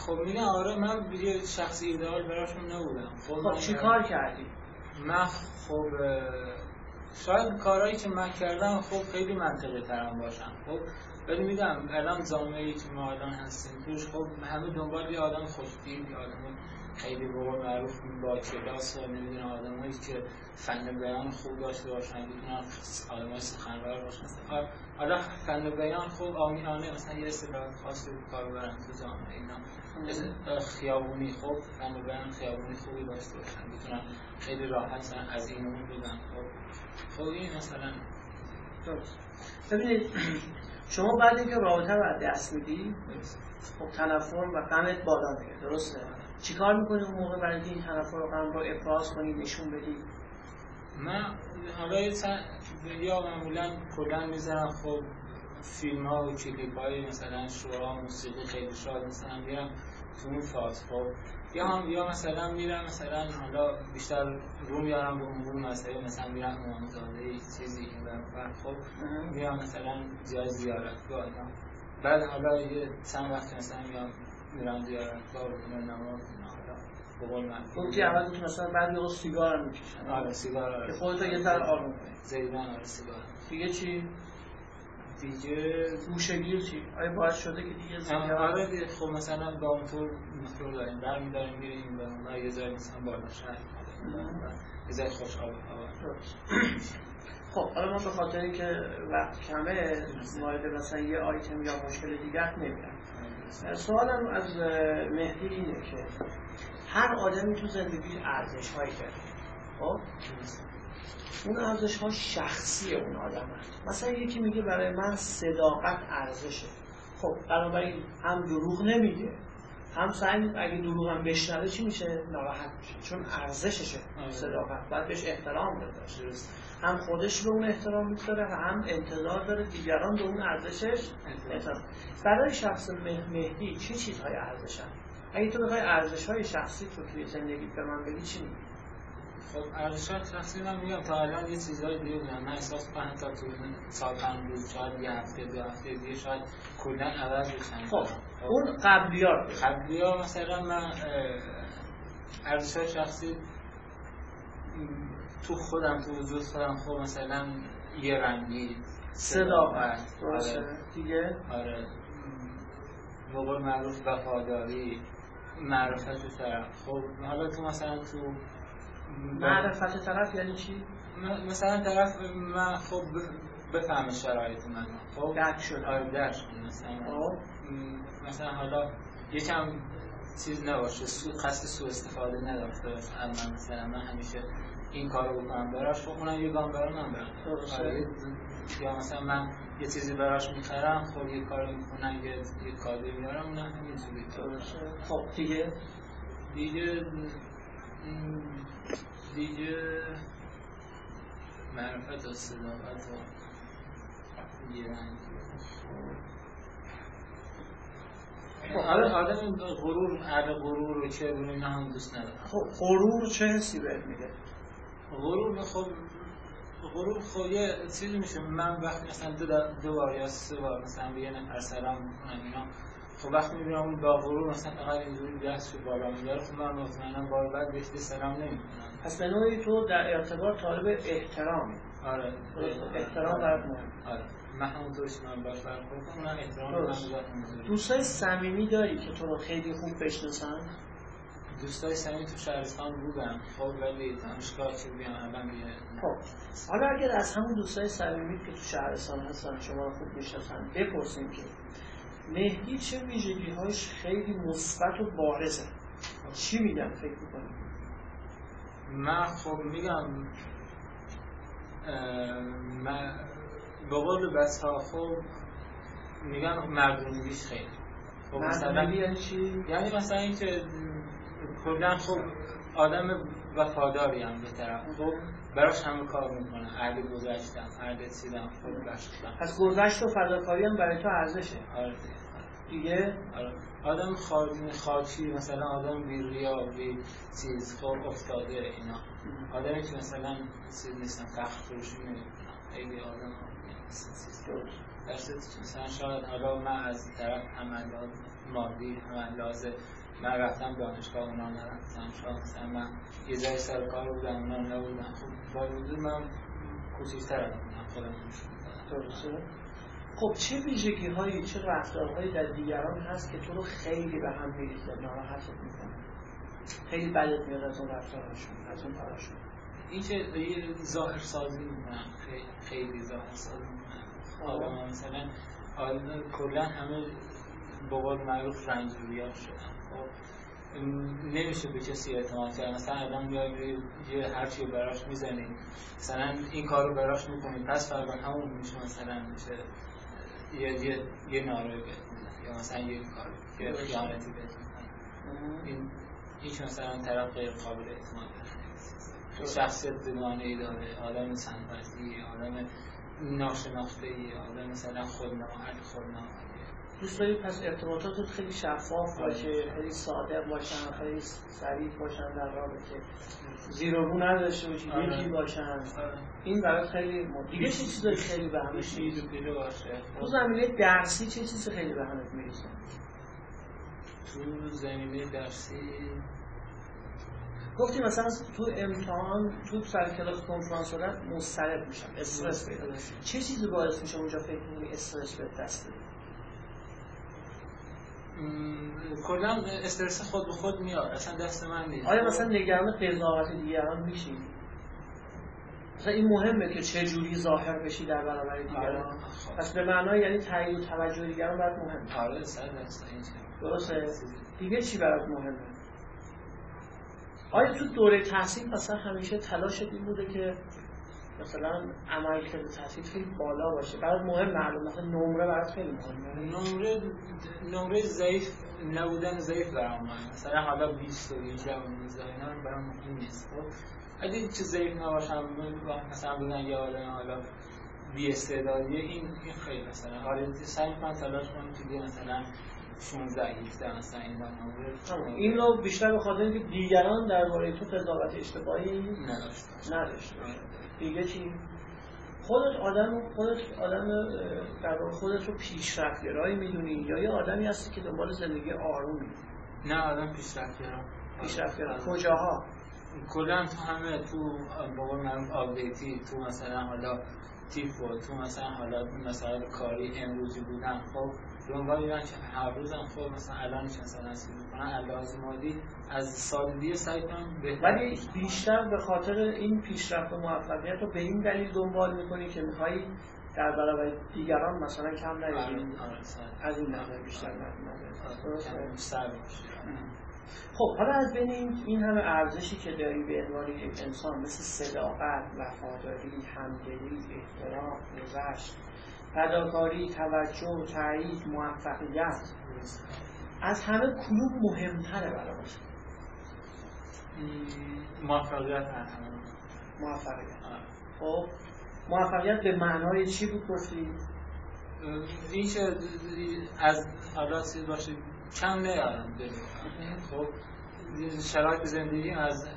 خب میگه آره من یه شخص ایدئال براشون نبودم. خب چیکار کردی؟ من خب شاید کارهایی که من کردم خب خیلی منطقی ترم باشم خب، ولی میگم الان جامعه‌ای که ما الان هستیم توش خب همه دنبال یه آدم خوش‌بین، یه آدم خیلی به قول معروف با کلاس و نمیدونم آدمایی که فن بیان خوب داشته باشن، میتونن آدمای سخنور باشن. حالا فن بیان خوب عامیانه مثلا یه اصطلاح خاصی رو کار برن تو جامعه اینا خیابونی خوب فن بیان خیابونی خوبی داشته باشن، میتونن خیلی راحت مثلا از این اون بودن. خب این مثلا درست. ببینید شما بعد اینکه رابطه رو از دست میدی خب تلفن و غمت بالا میره، درسته؟ چیکار میکنی اون موقع برای این طرف رو غم رو ابراز کنی نشون بدی؟ من حالا یا معمولا کلا میذارم خب فیلم ها و کلیپ های مثلا شعرها موسیقی خیلی شاد مثلا میرم تو اون فاز خب، یا مثلا میرم مثلا حالا بیشتر رو میارم به امور مسئله مثلا میرم امامزاده یک چیزی این برم خب میرم مثلا جای زیارتگاه. بعد حالا یه چند وقت مثلا میرم زیارتگاه و میرم نماز گفتی اول که مثلا بعد یه سیگار هم میکشن. آره سیگار آره که خودتا یه تر آروم کنی زیدن. آره سیگار دیگه چی؟ دیگه گوشه‌گیر چی؟ آیا باعث شده که دیگه زیگار؟ آره خب مثلا با اونطور مترو داریم برمیداریم میریم به اونها یه جایی مثلا بالا شهر یه جایی خوش آب هوا. خب حالا ما به خاطر اینکه وقت کمه وارد مثلا یه آیتم یا مشکل دیگر نمیرم. سوالم از مهدی اینه که هر آدمی تو زندگی ارزش‌هایی داره. خب اون ارزش‌ها شخصی اون آدمه. مثلا یکی میگه برای من صداقت ارزشه. خب بنابراین هم دروغ نمیگه، هم سعی اگه دروغ هم بشنوه چی میشه؟ ناراحت میشه چون ارزششه صداقت، باید بهش احترام بذاره. هم خودش به اون احترام میذاره و هم انتظار داره دیگران به اون ارزشش احترام. برای شخص مهدی چه چیزهای ارزشن؟ اگه تو بخوای ارزش‌های شخصی تو توی زندگی به من بگی چی میگی؟ خب ارزشات شخصی من میگم تا الان یه چیزای دیگه بودم، من احساس کنم تا تو سال 5 روز شاید یه هفته دو هفته دیگه شاید کلا عوض بشن. خب اون قبلی‌ها مثلا من ارزشات شخصی تو خودم تو وجود خودم خب مثلا یه رنگی صداقت باشه دیگه، آره موقع معروف وفاداری معرفت طرف. خب حالا تو مثلا تو معرفت طرف یعنی چی؟ مثلا طرف من خب بفهم شرایط من خب درک شد، آره درک شد مثلا حالا یکم چیز نباشه، قصد سوء استفاده نداشته باشه، اما مثلا من همیشه این کارو بکنم براش، خب اونم یه گام برام هم برام. یا مثلا من یه چیزی براش میخرم خب یه کارو میکنم یه کادویی میارم اونم همینجوری. خب دیگه معرفت و صداقت و دیگه آدم غرور، عدم غرور رو چه بونه اینا هم دوست نداره. خب غرور چه حسی بهت میده؟ غرور خب غرور خب یه چیزی میشه، من وقتی مثلا دو بار یا 3 بار مثلا به یه نفر سلام میکنم اینا خب وقتی میبینم اون با غرور مثلا فقط اینجوری دستش بالا میاره خب من مطمئنم بار بعد بهش سلام نمیکنم. پس به نوعی تو در اعتبار طالب احترامی. آره احترام برات مهمه. آره محمودش من باش برخورد کنم، من احترام رو میذارم. دوستای صمیمی داری که تو رو خیلی خوب بشناسن؟ دوستای صمیمی تو شهرستان بودن خب ولی دانشگاه چه بیان الان میاد. خب حالا اگر از همون دوستای صمیمی که تو شهرستان هستن شما رو خوب بشناسن بپرسیم که مهدی چه ویژگی‌هاش خیلی مثبت و بارزه، چی میگم فکر می‌کنی؟ من خب میگم من به قول بسا خب میگم مردمیش خیلی خب مردمی یعنی چی؟ یعنی مثلا این که کلا خب آدم وفاداری هم به طرف خب براش همه کار میکنه، عهد گذشتم عهد رسیدم خب براش کنم. پس گذشت و فداکاری هم برای تو ارزشه. آره دیگه آره. آدم خاکی مثلا آدم بی ریا بی چیز خب افتاده اینا آدمی که مثلا چیز نیستم فخر فروشی نمیکنم خیلی آدم در صورتی که مثلا شاید حالا من از طرف حملات مادی حملات من رفتم دانشگاه اونا نرفتم، شاید مثلا من یه جای سرکار بودم اونا نبودم خب با وجود من کوچیک‌تر بودم خودم نشدم. خب چه ویژگی هایی چه رفتارهایی در دیگران هست که تو رو خیلی به هم می‌ریزه ناراحتت می‌کنه خیلی بدت میاد از اون رفتارشون از اون کارشون؟ این چه ظاهر سازی می‌کنم خیلی ظاهر سازی می‌کنم آدم مثلا آدم کلا همه به قول معروف رنجوری‌ها شدن خب نمیشه به کسی اعتماد کرد. مثلا آدم میاد یه هرچی براش میزنی مثلا این کارو براش میکنی پس فردا همون میشه مثلا میشه یه نارایی بهت میزنه یا مثلا یه کار یه خیانتی بهت میکنه این چون مثلا طرف غیر قابل اعتماد داره، شخصیت دوگانه‌ای داره، آدم چندفصلی، آدم ناشناخته‌ای، آدم مثلا خودنماهر. دوست داری پس ارتباطاتت خیلی شفاف باشه، خیلی صادق باشن، خیلی صریح باشن در رابطه، زیر و رو نداشته باشی، یکی باشن. این برات خیلی مهمه. دیگه چه چیزایی خیلی به هم می‌ریزه باشه؟ تو زمینه درسی چه چیزی خیلی به هم می‌ریزه؟ تو زمینه درسی گفتی مثلا تو امتحان تو سر کلاس کنفرانس رفتن مضطرب میشم، استرس پیدا میشه. چه چیزی باعث میشه اونجا فکر کنی استرس به دست بیاری؟ کلا استرس خود به خود میاد، اصلا دست من نیست. آیا مثلا نگران قضاوت دیگران میشی؟ مثلا این مهمه که چه جوری ظاهر بشی در برابر دیگران. پس به معنای یعنی تایید و توجه دیگران برات مهمه. آره درسته این چیه. درسته. دیگه چی برات مهمه؟ آیا تو دوره تحصیل مثلا همیشه تلاشت این بوده که مثلا عملکرد تحصیل خیلی بالا باشه؟ برات مهم معلوم مثلا نمره برات خیلی مهمه. نمره ضعیف نبودن ضعیف برام مهمه. مثلا حالا 20 و 18 و 19 اینا برام مهم نیست. خب اگه چیز ضعیف نباشم مثلا بگن یه آدم حالا بی استعدادیه این خیلی مثلا حالا سعی می‌کنم تلاش کنم که مثلا 16-17 هستن این برنامه. این رو بیشتر به خاطر اینکه دیگران درباره تو قضاوت اشتباهی نداشته. دیگه چی؟ خودت آدم درباره خودت رو پیشرفت‌گرایی میدونی یا یه آدمی هستی که دنبال زندگی آرومی؟ نه، آدم پیشرفت‌گرا. کجاها؟ کلا تو همه، تو بابا من آبدیتی، تو مثلا حالا تیفو، تو مثلا حالا کاری امروزی بودن. خب دنبال میرن که هر روزم خب مثلا الان چند سال نصیب میکنن علاوه مادی از سالگی سعی کنم بهتر، ولی بیشتر به خاطر این پیشرفت و موفقیت رو به این دلیل دنبال میکنی که میخوایی در برابر دیگران مثلا کم نیاری. از این نظر بیشتر نمی‌دونم صعب میشه. خب حالا از بین این همه ارزشی که داری به عنوان یک انسان مثل صداقت، وفاداری، همدلی، احترام، گذشت، فداکاری، توجه، تایید، موفقیت، از همه کلوب مهمتره برای موفقیت. خب موفقیت به معنای چی بود گفتی؟ این که از حالاتی باشه کم نیارم داریم. خب شرایط زندگی از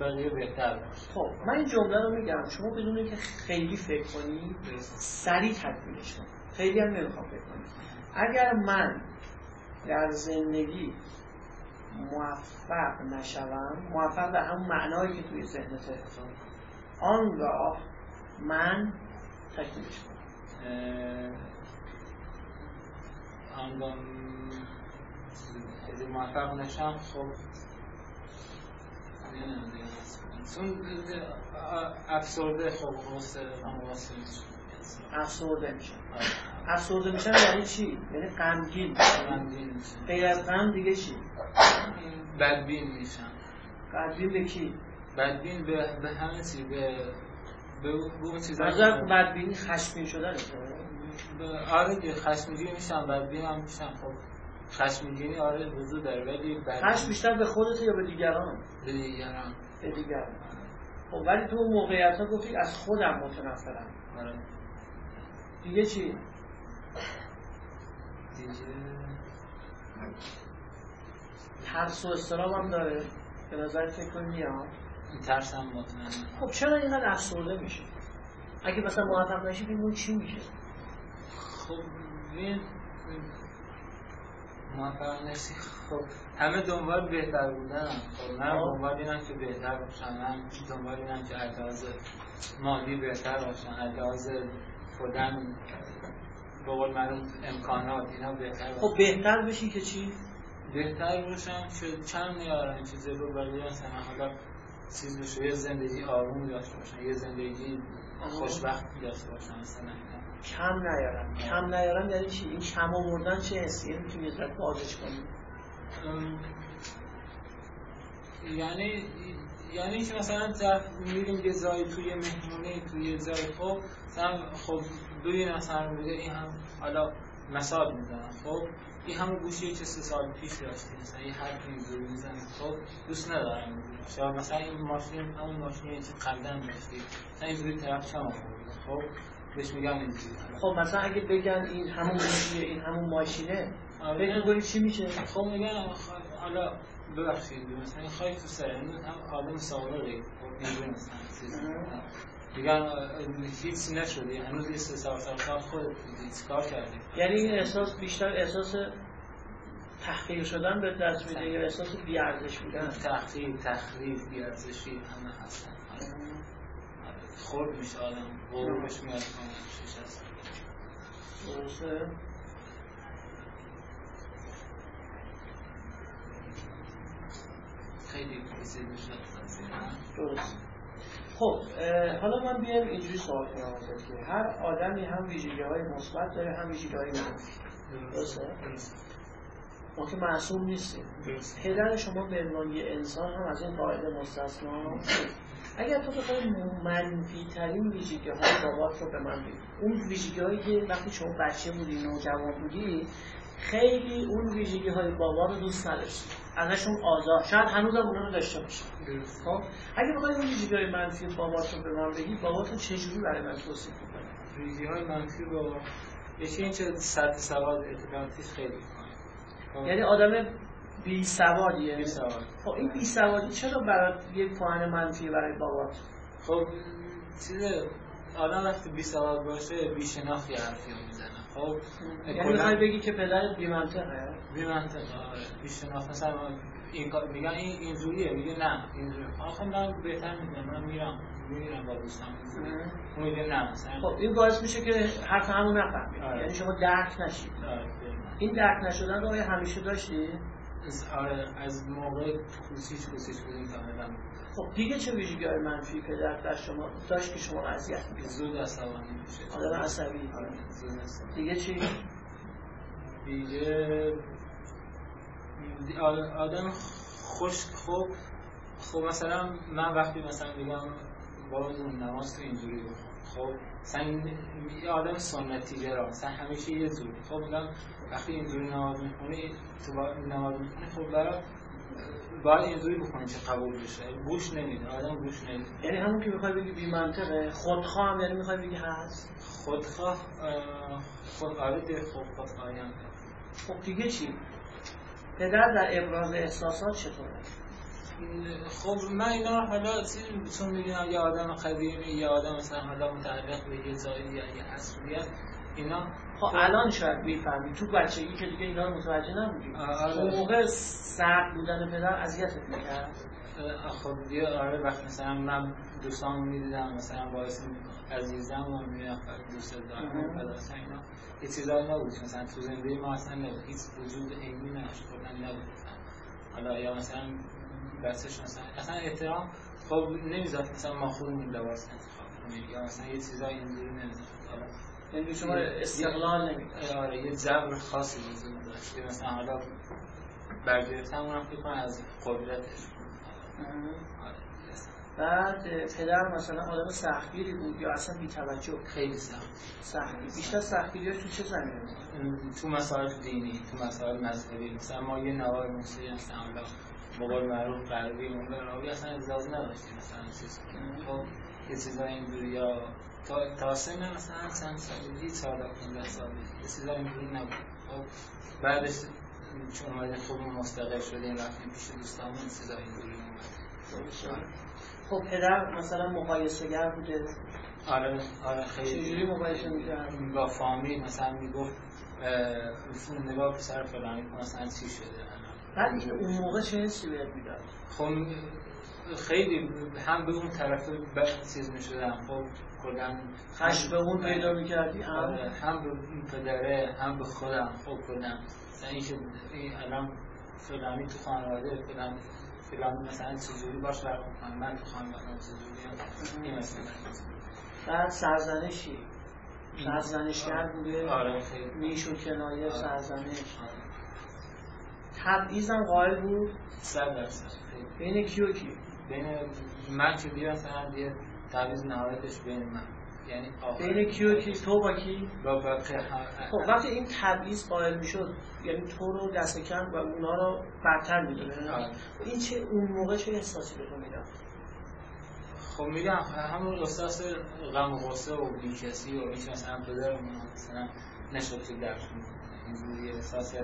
بقیه بهتر باشه. خب من این جمله رو میگم، شما بدون اینکه خیلی فکر کنی سریع تطبیقش کن. خیلی هم نمیخوام فکر کنی. اگر من در زندگی موفق نشوم، موفق به همون معنایی که توی ذهنت هست، آنگاه من تطبیقش کنم. آنگاه اگه موفق نشم خب افسرده میشن. یعنی چی؟ یعنی غمگین میشن. غیر از غم دیگه چی؟ بدبین به کی؟ بدبین به همه چی، به اون چیزا. مثلا بدبینی خشمگین شدنه. آره خشمگین میشن، بدبین هم میشن. خب خشمگینی آره وجود داره، ولی خشم بیشتر به خودت یا به دیگران؟ به دیگران. خب ولی تو موقعیت‌ها گفتی از خودم متنفرم. آره. دیگه چی؟ ترس و استرام هم داره. به نظر فکر کنم میاد. ترس هم متنفرم. خب چرا اینقدر افسرده میشه؟ اگه مثلا موفق نشی ببین چی میشه. خب ببین موفق نشی، خب همه دنبال بهتر بودن. خب من دنبال اینم که بهتر باشم، من دنبال اینم که علاوه مالی بهتر باشم، علاوه خودم به قول معروف امکانات اینا بهتر باشم. خب بهتر بشی که چی؟ بهتر باشم که چند نیارم چیزی رو بقیه مثلا حالا چیز بشه، یه زندگی آروم داشته باشم، یه زندگی خوشبختی داشته باشم مثلا. کم نیارم یعنی چی؟ این کم آوردن چه حسی؟ یعنی میتونی ازت بازش کنی؟ یعنی که مثلا میریم یه جایی توی مهمونه، توی یه جایی خب ببین مثلا بوده این هم حالا مثال میزنم، خب این همون گوشیه که 3 سال پیش داشتی، مثلا یه حرفی اینجوری میزنی، خب دوست ندارم یا مثلا این ماشین همون ماشینیه که قبلا داشتی، مثلا اینجوری طرف چم آورده، خب بهش میگم اینجوری. خب مثلا اگه بگن این همون گوشیه، این همون ماشینه، فکر می‌کنی چی میشه؟ خب میگن حالا ببخشید مثلا خاک تو سرندت هم آدم سواری، خب اینجوری مثلا چیزی میگن هیچ نشده، هنوز 3 سال خودت هیچ کار کردی. یعنی این احساس بیشتر احساس تحقیر شدن به دست میده یا احساس بی‌ارزش بودن؟ تحقیر بی‌ارزشی همه هستن. خورد میشه آدم، غرورش میاد کنه، شیش هستن. درسته؟ خیلی کسی میشه درست. خب حالا من بیام اینجوری سوال کنم که هر آدمی هم ویژگی‌های مثبت داره، هم ویژگی‌های منفی. درسته؟ ما که معصوم نیستیم. پدر شما به عنوان یه انسان هم از این قاعده مستثنا. اگر تو بخوای منفی ترین ویژگی‌های بابات رو به من بگی، اون ویژگی‌هایی که وقتی شما بچه بودی، نوجوان بودی، خیلی اون ویژگی‌های بابا رو دوست نداشتی، ازشون آزار، شاید هنوزم اونها رو داشته باشی. خب اگه بخوای اون ویژگی‌های منفی بابات رو به من بگی، بابات رو چجوری برای من توصیف کنی؟ ویژگی‌های منفی بابا یکی اینکه سطح سواد اعتمادیش خیلی یعنی آدم بی سوادیه. بی سواد. خب این بی سوادی چرا برای یه پوان منفی برای بابات؟ خب چیزه آدم وقتی بی سواد باشه بی شناختی حرفی رو میزنه. خب یعنی میخوای بگی که پدرت بی منطقه؟ بی منطقه آره. بی شناخت مثلا این میگن این اینجوریه میگه نه اینجوریه. آخه من بهتر میدونم من میرم با دوستم میگه نه مثلا. خب این باعث میشه که حرف همو نفهمید. یعنی شما درک نشید. این درک نشدن رو همیشه داشتی؟ از موقع کوسیش بودیم تا ندم. خب دیگه چه ویژگی‌های منفی پدر در شما داشت که شما اذیت می‌شد؟ زود عصبانی میشه. آدم عصبی. دیگه چی؟ دیگه آدم خشک. خب مثلا من وقتی مثلا میگم باباتون نماز تو اینجوری بخون. خب مثلا آدم سنتی گرا مثلا همیشه یه جور. خب میگم وقتی اینجوری نماز میخونی تو نماز میخونی خب باید اینجوری بخونی چه قبول بشه. گوش نمیده آدم گوش نمیده. یعنی همون که میخوای بگی بی منطقه خودخواه هم یعنی میخوای بگی هست خودخواه خودخواهی هم. خب دیگه چی؟ پدر در ابراز احساسات چطوره؟ خب من اینا حالا چون میگم یه آدم قدیمی یه آدم مثلا حالا متعلق به یه جایی یا یه اصولیت اینا خب الان شاید میفهمی تو بچگی که دیگه اینا رو متوجه نبودی. اون موقع سرد بودن پدر اذیتت میکرد. خب دیگه آره وقت مثلا من دوستامو میدیدم مثلا باعث عزیزامو می‌دیدم دوست دارم بعد از اینا یه چیزایی نبود مثلا تو زندگی ما اصلا هیچ وجود علمی نداشت کلا نبود. حالا یا مثلا بحثش اصلا احترام خب نمیذارد مثلا ما خودمون لباس انتخاب کنیم یا مثلا یه چیزای اینجوری نمیذارد. حالا یعنی شما استقلال نمیدید. آره یه جبر خاصی وجود داشت که مثلا حالا برگرفتن اونم فکر کنم از قدرتش. بعد پدر مثلا آدم سختگیری بود یا اصلا بی‌توجه؟ خیلی سختگیر. بیشتر سختگیری‌هاش تو چه زمینه بود؟ تو مسائل دینی، تو مسائل مذهبی. مثلا ما یه نوار موسیقی هستیم بقول معروف غربی اون راوی اصلا اجازه نداشتیم مثلا چیز کنیم. خب یه چیزای اینجوری یا تا سن مثلا چند سالی 14-15 سالی یه چیزای اینجوری نبود. خب بعدش چون اومدیم خودمون مستقل شدیم رفتیم پیش دوستامون چیزای اینجوری نبود. خب پدر مثلا مقایسه‌گر بوده؟ آره خیلی. چجوری مقایسه می‌کرد؟ با فامیل مثلا میگفت نگاه پسر فلانی مثلا چی شده. بعد این اون موقع چه حسی بهت میداد؟ خب خیلی هم به اون طرف بد چیز میشدم. خب کلا خشم به اون پیدا میکردی هم به این پدره هم به خودم. خب کلا مثلا اینکه این الان فلانی تو خانواده فلانی مثلا چجوری باش برخورد میکنه من تو خانواده چجوری این مثلا. بعد سرزنشگر بوده؟ آره خیلی. نیش و کنایه سرزنش. تبعیضم قائل بود 100%. بین کی و کی؟ بین من که دیگه مثلا دیگه تبعیض نهایتش بین من یعنی آخر. بین کی و کی؟ تو با کی؟ با بقیه. خب وقتی این تبعیض قائل میشد یعنی تو رو دست کم و اونا رو برتر میدونه. این چه اون موقع چه احساسی به تو میداد؟ خب میگم همون احساس غم و غصه و بی‌کسی و هیچ مثلا پدرمون مثلا نشد تو درک اینجوری احساس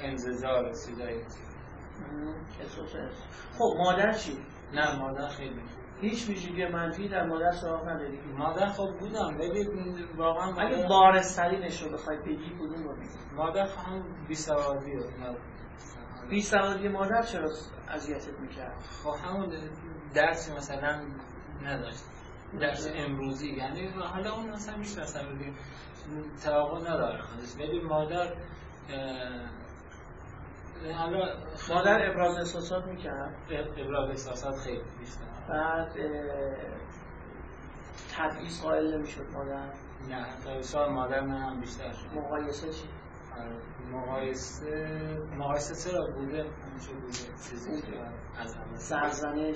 انزجار سیدایی اصوصه. خب مادر چی؟ نه مادر خیلی هیچ ویژگی منفی در مادر سراغ نداری؟ مادر خب بودم ولی واقعا مادر اگه بارزترینش رو بخوای بگی کدوم رو بگی؟ مادر هم بی‌سوادی رو. بی‌سوادی مادر چرا اذیتت میکرد؟ خب همون درس مثلا نداشت درس امروزی یعنی حالا اون مثلا میشه اصلا بگیم توقع نداره ولی مادر حالا مادر ابراز احساسات میکنم؟ ابراز احساسات خیلی بیشتر. بعد تبعیض قائل نمیشد مادر؟ نه تبعیض مادر من هم بیشتر شد. مقایسه چی؟ مقایسه چرا بوده؟ همچه بوده چیزی که از همه.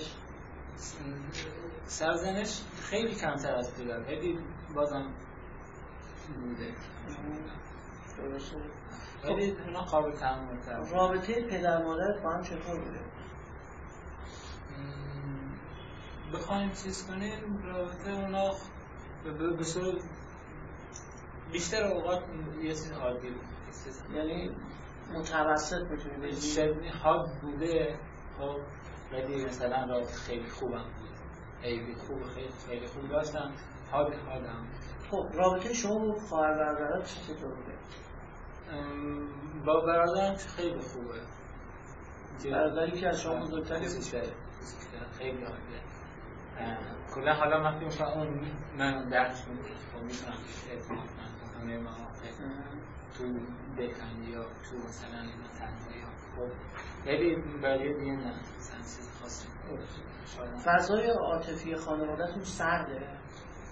سرزنش خیلی کمتر از پدر ولی بازم بوده. ولی اونا قابل تعامل تر. رابطه پدر مادر با هم چطور بوده؟ بخوایم چیز کنیم رابطه اونا به صورت بیشتر اوقات یه چیز عادی بود. یعنی متوسط میتونی بگی شبیه ها بوده خب، ولی مثلا رابط خیلی خوبم بود، خیلی خوب، خیلی خوب داشتم، حال حالم. خب رابطه شما با خواهر برادرات چطور بوده؟ با برادرم خیلی خوبه. برادری که از شما بزرگتره؟ خیلی حاله. کلا حالا وقتی مثلا اون من درس می‌خونم همه مواقع تو دلتنگی یا تو مثلا تنهایی ها، ولی برای دیگه نه مثلا چیز خاصی. فضای عاطفی خانواده‌تون سرده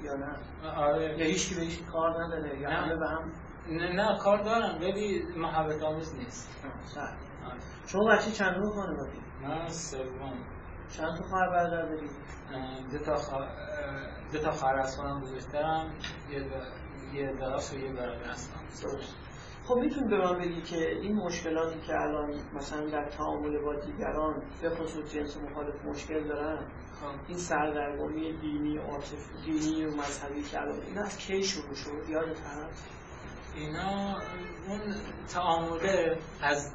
یا نه؟ آره. یا هیچکی به هیچکی کار نداره یا همه به هم؟ نه کار دارم ولی محبت آمیز نیست. سرده. شما بچه چند رو خانوادی؟ من سوم. چند تا خواهر برادر داری؟ دو تا خواهر از خودم بزرگترم، یه داداش و یه برادر هستم. خب میتونی به من بگی که این مشکلاتی که الان مثلا در تعامل با دیگران به خصوص جنس مخالف مشکل دارن، این سردرگمی دینی و مذهبی که الان این از کی شروع شد؟ یادت هست؟ اینا اون تعامله از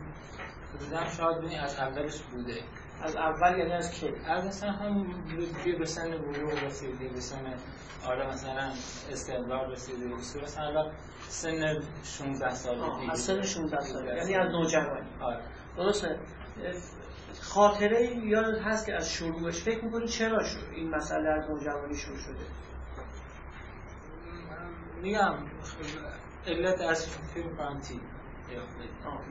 بودم شاید بینی از اولش بوده. از اول یعنی از که؟ از مثلا هم دیگه به سن بلوغ رسیده، به سن آره مثلا استقلال رسیده و اصول مثلا سن 16 سالگی. از سن 16 سالگی یعنی از نوجوانی. آره درسته. خاطره یادت هست که از شروعش فکر می‌کنی چرا شد این مسئله از نوجوانی شروع شده؟ میگم علت از فیلم پانتی.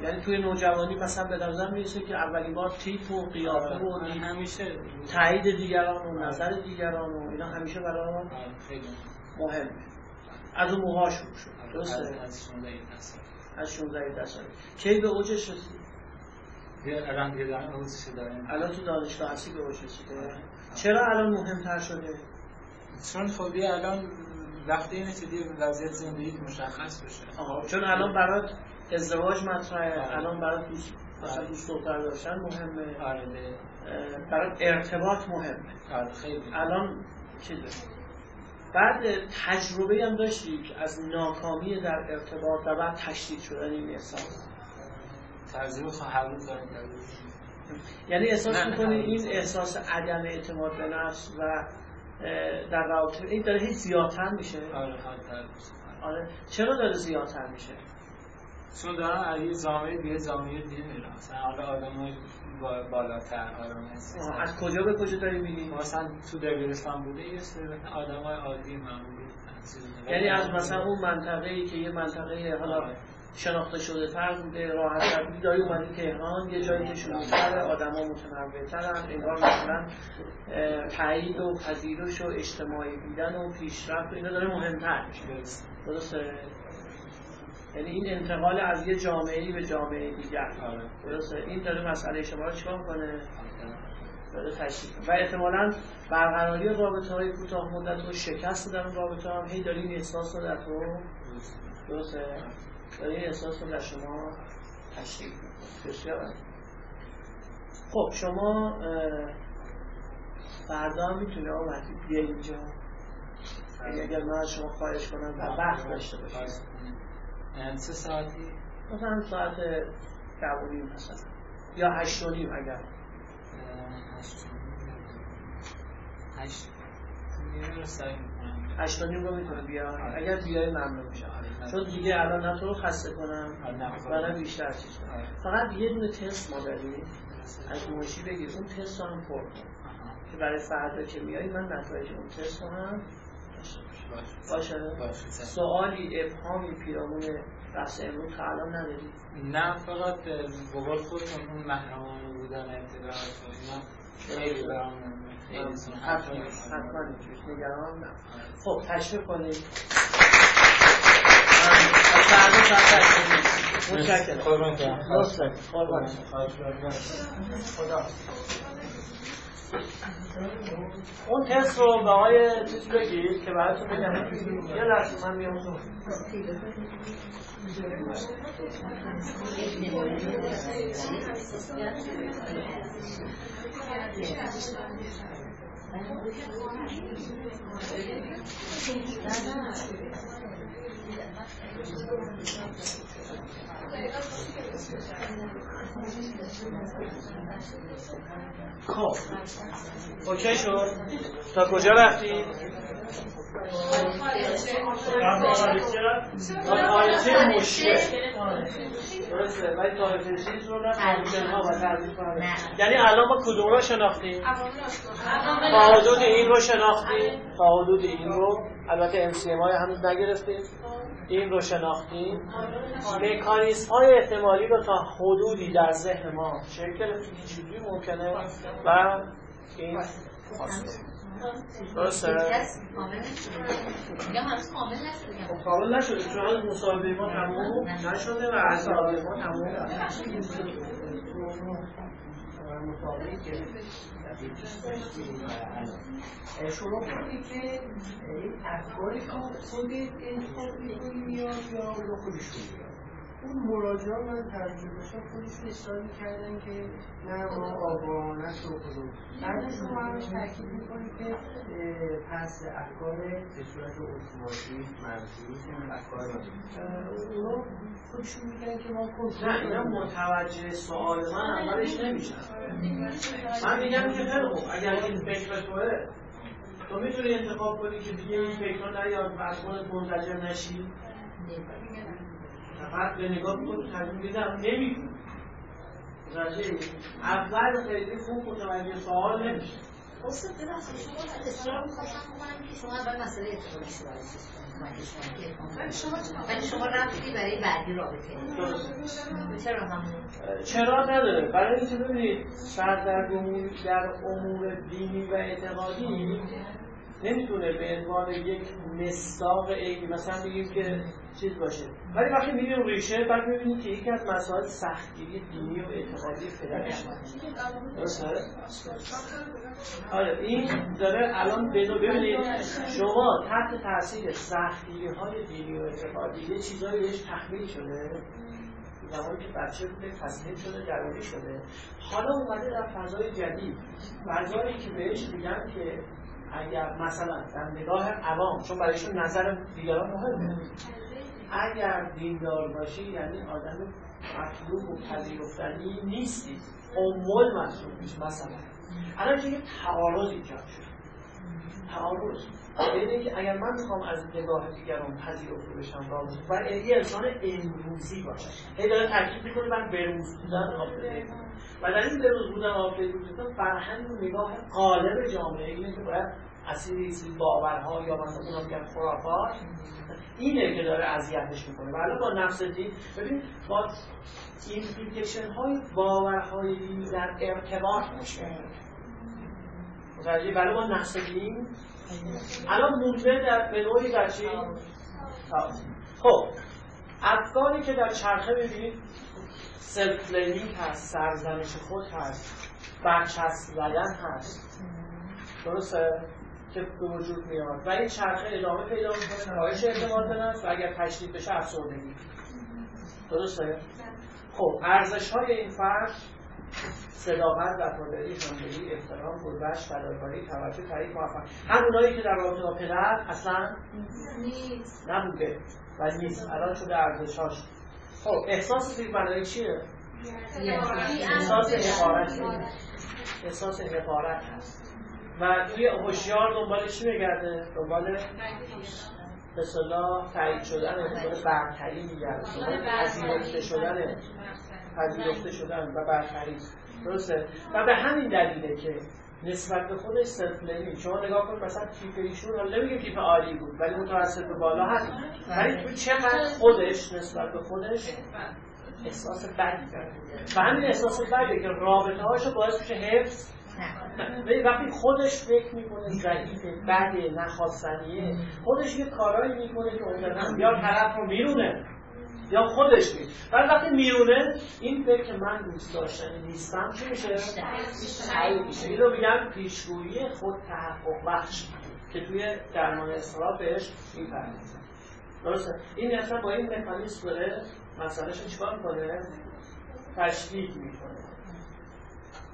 یعنی توی نوجوانی مثلا به نظر میرسه که اولین بار تیپ و قیافه و همیشه تایید دیگران و نظر دیگران و اینا همیشه برای ما خیلی مهمه. از اون موقع شروع شد. درسته. از 16 تا 18 سال کی به اوجش رسید؟ الان تو دانشگاه هستی به اوجش رسیده. چرا الان مهمتر شده؟ چون خودی الان وقتی اینه که دیگه وضعیت زندگیت مشخص بشه. چون الان برات ازدواج مطرحه، الان برای دوست دختر داشتن مهمه، برای ارتباط مهمه. الان چیزه. بعد تجربه هم داشتی که از ناکامی در ارتباط و بعد تشدید شدن این احساس تجربه خواهر بود داریم. یعنی احساس میکنی این احساس عدم اعتماد به نفس و در رابطه این داره هیچ زیادتر میشه؟ آره. چرا داره زیادتر میشه؟ چون دارم از یه زامه به یه زامه دیگه میرم، مثلا حالا آدم های بالاتر آدم هست. از کجا به کجا داری میری؟ مثلا تو دبیرستان بوده یه سری آدم های عادی معمولی. یعنی از مثلا اون منطقه‌ای که یه منطقه حالا شناخته شده تر بوده راحت تر بوده داری اومدی تهران، یه جایی که شروع تر آدم ها متنوع ترن، انگار مثلا تایید و پذیرش و اجتماعی بودن و پیشرفت و اینا داره مهمتر میشه. درسته. یعنی این انتقال از یه جامعه‌ای به جامعه دیگر. درسته. این داره مسئله شما رو چیکار کنه؟ داره تشدید و احتمالاً برقراری رابطه‌های کوتاه مدت و شکست در اون رابطه هم هی دارین احساس رو در تو. درسته. دارین احساس رو در شما تشدید می‌کنه. خب شما فردا میتونی آمدید بیا اینجا اگر من از شما خواهش کنم و وقت داشته باشید. چه ساعتی؟ مثلا ساعت 10:30 مثلا یا 8:30 اگر 8:30 رو میتونه بیا. اگر بیای ممنون میشم چون دیگه الان نه تو رو خسته کنم و نه بیشتر چیز کنم. فقط یه دونه تست ما داریم از موشی بگیر، اون تست رو هم پر کن که برای فردا که میایی من نتایج اون تست رو هم باشه. سوالی ابهامی پیرامون بحث امروز تا الان نداری؟ نه فقط بقول خودتون اون محرمانه بودن اطلاعات و اینا خیلی برام خیلی سن حتما نگران نه. خب تشریف کنید. متشکرم. قربان شما. قربان شما. اون تست رو به آقای چیز بگید که براتون بگم. یه لحظه من میام اونجا. خب اوکی شد؟ تا کجا رفتیم؟ طایفه مشکل درسته، ولی طایفه چیز رو نفهمیدن. یعنی الان ما کدوم رو شناختیم؟ تا حدود این رو شناختیم، تا حدود این رو، البته MCMI هنوز نگرفتیم، این رو شناختیم. مکانیزم های احتمالی رو تا حدودی در ذهن ما شکل وجودی ممکنه و این درسته؟ کامل نشده چون از مصاحبه ما تموم نشده و از مصاحبه ما تموم نشده. شما کنید که این افکاری که خودید انتخاب می‌کنید یا اونا خودشون میاد. اون مراجعه من ترجمه‌شون خودشون اصرار می‌کردن که نه ما آگاهانه خودمون. بعد شما هم تاکید می‌کنید که پس افکار به صورت اتوماتیک منظورتون افکار اونا خودشون میگن که ما کنترل. نه اینا متوجه سوال من اولش نمیشن. من میگم که خیلی خوب، اگر این فکر توه تو میتونی انتخاب کنی که دیگه این فکر رو نیاد و از خودت منزجر نشی؟ فقط به نگاه میکنی ترجمه دیدم نمیکنی متوجه اول خیلی خوب متوجه سوال نمیشه. استاد ببخشید شما اصرار می‌خواستم بکنم که شما اول مسئله اطلاعی شو برای سیستم ولی شما رفتی برای بعدی رابطه چرا همون؟ چرا نداره، برای اینکه ببینید سردرگمی در امور دینی و اعتقادی نمیتونه به عنوان یک مصداق عینی مثلا بگیم که چیز باشه، ولی وقتی میریم ریشه بعد میبینیم که یکی از مسائل سختگیری دینی و اعتقادی فدرش درسته؟ آره این داره الان بدو ببینید شما تحت تاثیر سختگیری‌های دینی و اعتقادی یه چیزایی بهش تحمیل شده زمانی که بچه بوده تسلیم شده درونی شده، حالا اومده در فضای جدید فضایی که بهش میگن که اگر مثلا در نگاه عوام چون برایشون نظر دیگران مهمه اگر دیندار باشی یعنی آدم مطلوب و پذیرفتنی نیستی امول محسوب میشه. مثلا الان چه یک تعارض ایجاد شد، تعارض یعنی که اگر من میخوام از نگاه دیگران پذیرفته بشم و یه انسان امروزی باشم هی داره تاکید میکنه من بروز بودن آفریده و در این بروز بودن آفریده بودن فرهنگ نگاه غالب جامعه اینه که باید اسیری باورها یا مثلا اونم که خرافات اینه که داره اذیتش میکنه. ولی با نفس دین ببین با ایمپلیکیشن های باورهای دینی در ارتباط میشه متوجه. ولی با نفس دین الان موجود در به نوعی در چی؟ خب افکاری که در چرخه ببینید سلف لرنینگ هست، سرزنش خود هست، برچسب زدن هست درسته؟ که به وجود میاد و این چرخه ادامه پیدا میکنه، کاهش اعتماد به نفس و اگر تشدید بشه افسردگی درسته؟ خب ارزش های این فرد صداقت، وفاداری، همدلی، احترام، گذشت، فداکاری، توجه، تعریف، موفق همونایی که در رابطه با پدر اصلا نبوده و نیست الان شده ارزش هاش. خب احساس بی‌معنایی چیه؟ احساس حقارت، احساس حقارت هست و توی هوشیار دنبال چی میگرده؟ دنبال به صلاح تایید شدنه، دنبال برتری میگرده، دنبال پذیرفته شدن و برتری درسته؟ و به همین دلیله که نسبت به خودش سلف لرنینگ شما نگاه کنید مثلا تیپ ایشون رو نمیگه تیپ عالی بود ولی متوسط به بالا هست، ولی تو چقدر خودش نسبت به خودش احساس بدی داره و همین احساس بدیه که رابطه هاشو باعث میشه حفظ وقتی خودش فکر میکنه ضعیفه، بده، نخواستنیه، خودش یه کارایی میکنه که اونجا یا طرف رو میرونه یا خودش میره. ولی وقتی میرونه این فکر که من دوست داشتنی نیستم چی میشه؟ سعی میشه. این رو میگم پیشگویی خود تحقق بخش که توی درمان اضطراب بهش میپردازن درسته؟ این اصلا با این مکانیزم داره مسئله‌شو چیکار میکنه؟ تشدید میکنه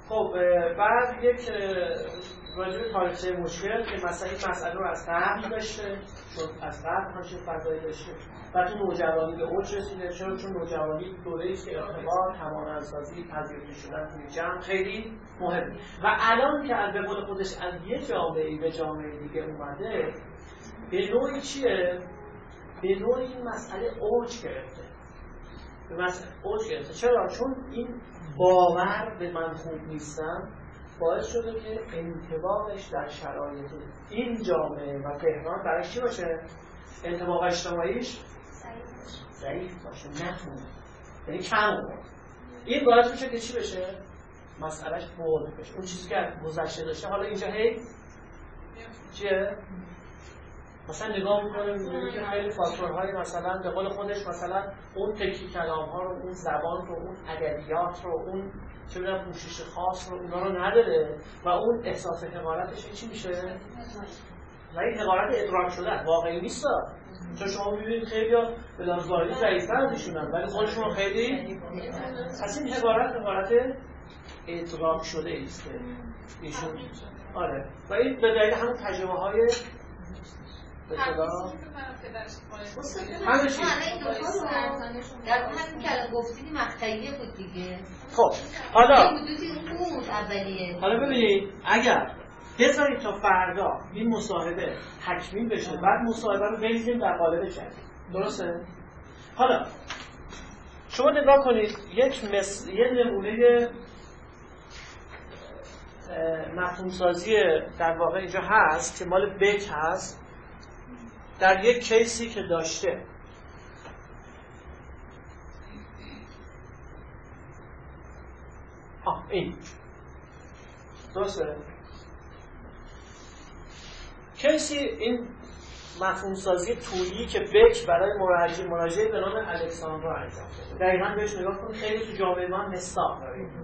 خب بعد یک راجع تاریخچه مشکل که مثلا این مسئله رو از قبل داشته، چون از قبل همچه فضایی داشته و تو نوجوانی به اوج رسیده، چون نوجوانی دوره‌ای که اختبار، همانندسازی، پذیرفته شدن توی جمع خیلی مهمه و الان که از به قول خودش از یه جامعه‌ای به جامعه دیگه اومده، به نوعی چیه؟ به نوعی این مسئله اوج گرفته. چرا؟ چون این باور به من خوب نیستم باعث شده که انطباقش در شرایط این جامعه و تهران برای چی باشه؟ انطباق اجتماعیش ضعیف باشه، نتونه، یعنی کم بود. این باعث میشه که چی بشه؟ مسئلهش برده بشه، اون چیزی که گذشته داشته حالا اینجا هی چیه؟ مثلا نگاه میکنه میبینی که خیلی فاکتورهای مثلا به قول خودش مثلا اون تکی کلام‌ها رو، اون زبان رو، اون ادبیات رو، اون چه می‌دونم پوشش خاص رو، اونا رو نداره و اون احساس حقارتش چی میشه؟ و این حقارت ادراک شده واقعی نیست. چون شما می‌بینید خیلی‌ها به لازواری ضعیف‌تر می‌شونن ولی خودشون خیلی اصلا این حقارت ادراک شده است ایشون. آره و این به دلیل همون تجربه‌های همه چیز در اون هستی که الان گفتید مقطعیه بود دیگه. خب حالا ببینید اگر بذارید تا فردا این مصاحبه تکمیل بشه بعد مصاحبه رو بریزیم در قالب چند، درسته؟ حالا شما نگاه کنید یه نمونه مفهومسازی در واقع اینجا هست که مال بک هست در یک کیسی که داشته. این درسته؟ کیسی این مفهومسازی طولی که بک برای مراجعه به نام الکساندرا انجام داده. دقیقاً بهش نگاه کن، خیلی تو جامعه ما مستاق داریم.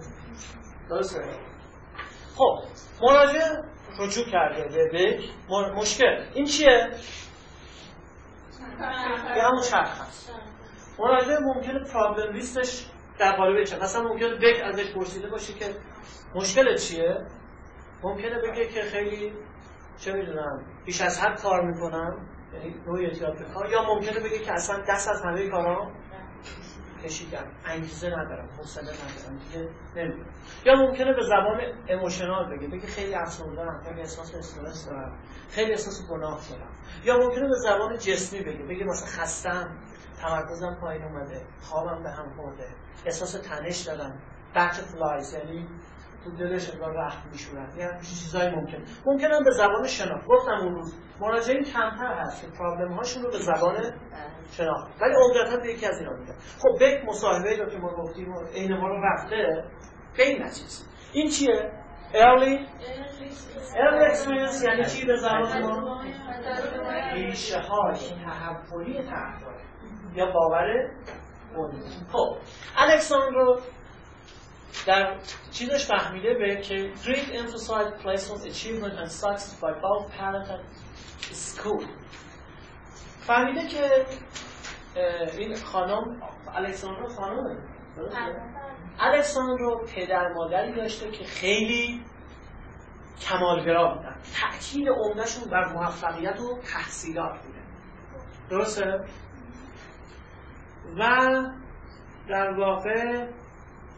درسته؟ خب مراجعه رجوع کرده به بک. مشکل این چیه؟ یه همون چرخ هست. مراجعه ممکنه پرابلم لیستش در قالب چرخ، مثلا ممکنه بک ازش پرسیده باشه که مشکل چیه؟ ممکنه بگه که خیلی چه میدونم بیش از حد کار میکنم، یعنی روی اعتیاد به کار، یا ممکنه بگه که اصلا دست از همه کارام کشیدم، انگیزه ندارم، حوصله ندارم، دیگه نمیدونم. یا ممکنه به زبان ایموشنال بگه خیلی افسرده‌ام، خیلی احساس استرس دارم، خیلی احساس گناه دارم. یا ممکنه به زبان جسمی بگه مثلا خستم، تمرکزم پایین اومده، خوابم به هم خورده، احساس تنش دارم، باترفلایز، یعنی تو دلش انگار رخت می‌شورن. یعنی چیزای ممکنه به زبان شناخت. گفتم اون روز مراجعین کمتر هست که پرابلم‌هاشون رو به زبان شناخت، ولی عمدتاً به یکی از اینا میگن. خب بک مصاحبه‌ای رو که ما گفتیم عین ما رو رفته بین نشست. این چیه؟ early experience یعنی چی به زبان ما؟ ریشه های تحولی تحوله یا باور اون. خب الکساندرو در چیزش فهمیده به که Greek emphasized placement, achievement and success by both parents and school. فهمیده که این خانم الکساندرو خانمه. الکساندرو پدر مادری داشته که خیلی کمالگرا بودن، تأکید عمده‌شون بر موفقیت و تحصیلات بوده، درسته؟ و در واقع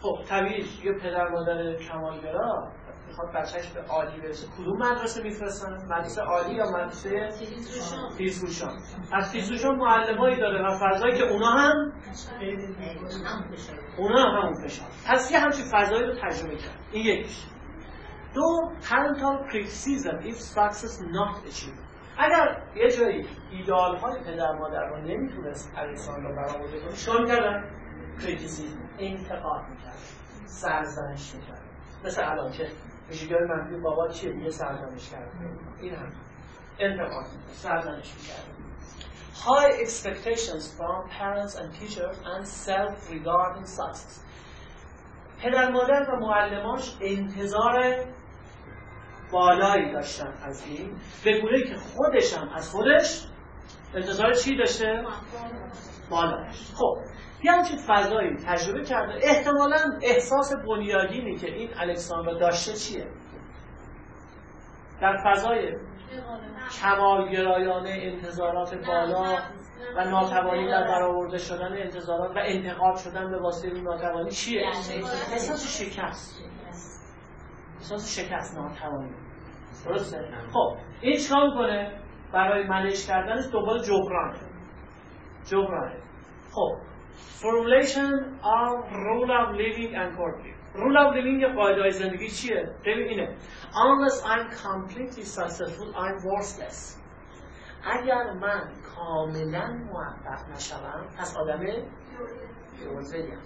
خب طبیعی یه پدر مادر کمالگرا میخواد بچهش به عالی برسه، کدوم مدرسه میفرستن؟ مدرسه عالی یا مدرسه تیزهوشان؟ از تیزهوشان معلمایی داره و فضایی که اونا هم اون فشار. پس یه همچین فضایی رو تجربه کرد. این یکیش. دو، parental criticism if success not achieved. اگر یه جایی ایدئال‌های پدر مادر رو نمیتونست الکساندرا برآورده کنه، چیکار می‌کردن؟ کریتیسیزم، انتقاد می‌کردن، سرزنش می‌کردن. مثل الان که ویژگی‌های منفی بابا چیه؟ میگه سرزنش کردن. این هم انتقاد، سرزنش می‌کردن. High expectations from parents and teachers and self-regarding success. پدر مادر و معلماش انتظار بالایی داشتن از این، به گونه‌ای که خودش هم از خودش انتظار چی داشته؟ بالا. خب یه همچین فضایی تجربه کرده، احتمالاً احساس بنیادینی که این الکساندر داشته چیه؟ در فضای کمال‌گرایانه انتظارات بالا و ناتوانی در برآورده شدن انتظارات و انتقاد شدن به واسطه این ناتوانی چیه؟ احساس شکست، احساس شکست، ناتوانی. درسته؟ خب این چیکار می‌کنه؟ برای منش کردنش دوباره جبرانه. خب formulation of rule of living and working. rule of living قاعده زندگی چیه؟ ببین اینه: unless I'm completely successful I'm worthless. اگر من کاملا موفق نشوم پس آدم بی‌ارزشم.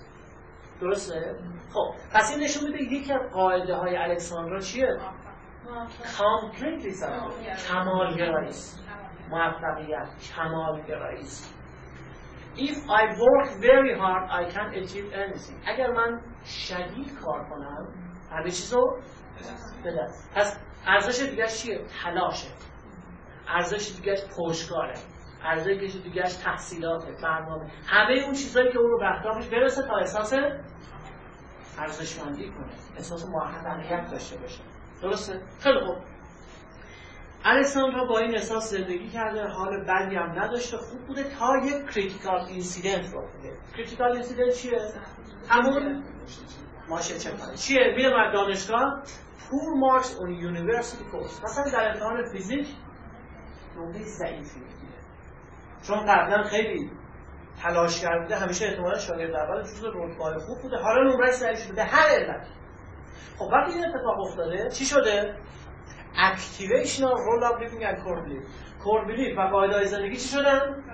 درسته؟ خب پس این نشون میده یکی از قاعده های الکساندر چیه؟ completely successful، کمال‌گرایی است، موفقیت کمال‌گرایی است. If I work very hard, I can achieve anything. اگر من شدید کار کنم، همه چیز رو به دست. پس ارزش دیگرش چیه؟ تلاشه. ارزش دیگرش پشتکاره. ارزش دیگرش تحصیلاته، برنامه. همه اون چیزایی که اون رو به اهدافش برسه تا احساس ارزشمندی کنه. احساس موفقیت داشته باشه. درسته؟ خیلی خوب. الکساندر با این احساس زندگی کرده، حال بدی هم نداشته، خوب بوده تا یک کریتیکال اینسیدنت رو بوده. کریتیکال اینسیدنت چیه؟ همون ماشه چپانه چیه؟ میره بر دانشگاه پور مارکس اون یونیورسیتی کورس، مثلا در امتحان فیزیک نمره ضعیفی میگیره چون قبلا خیلی تلاش کرده، همیشه احتمالا شاگرد اول جزو رتبه‌های خوب بوده، حالا نمره‌اش ضعیف شده. هر علتی. خب وقتی این اتفاق افتاده چی شده؟ اکتیویشن رول آف لیوینگ اند کور بیلیف و قاعده‌های زندگی چی شدن؟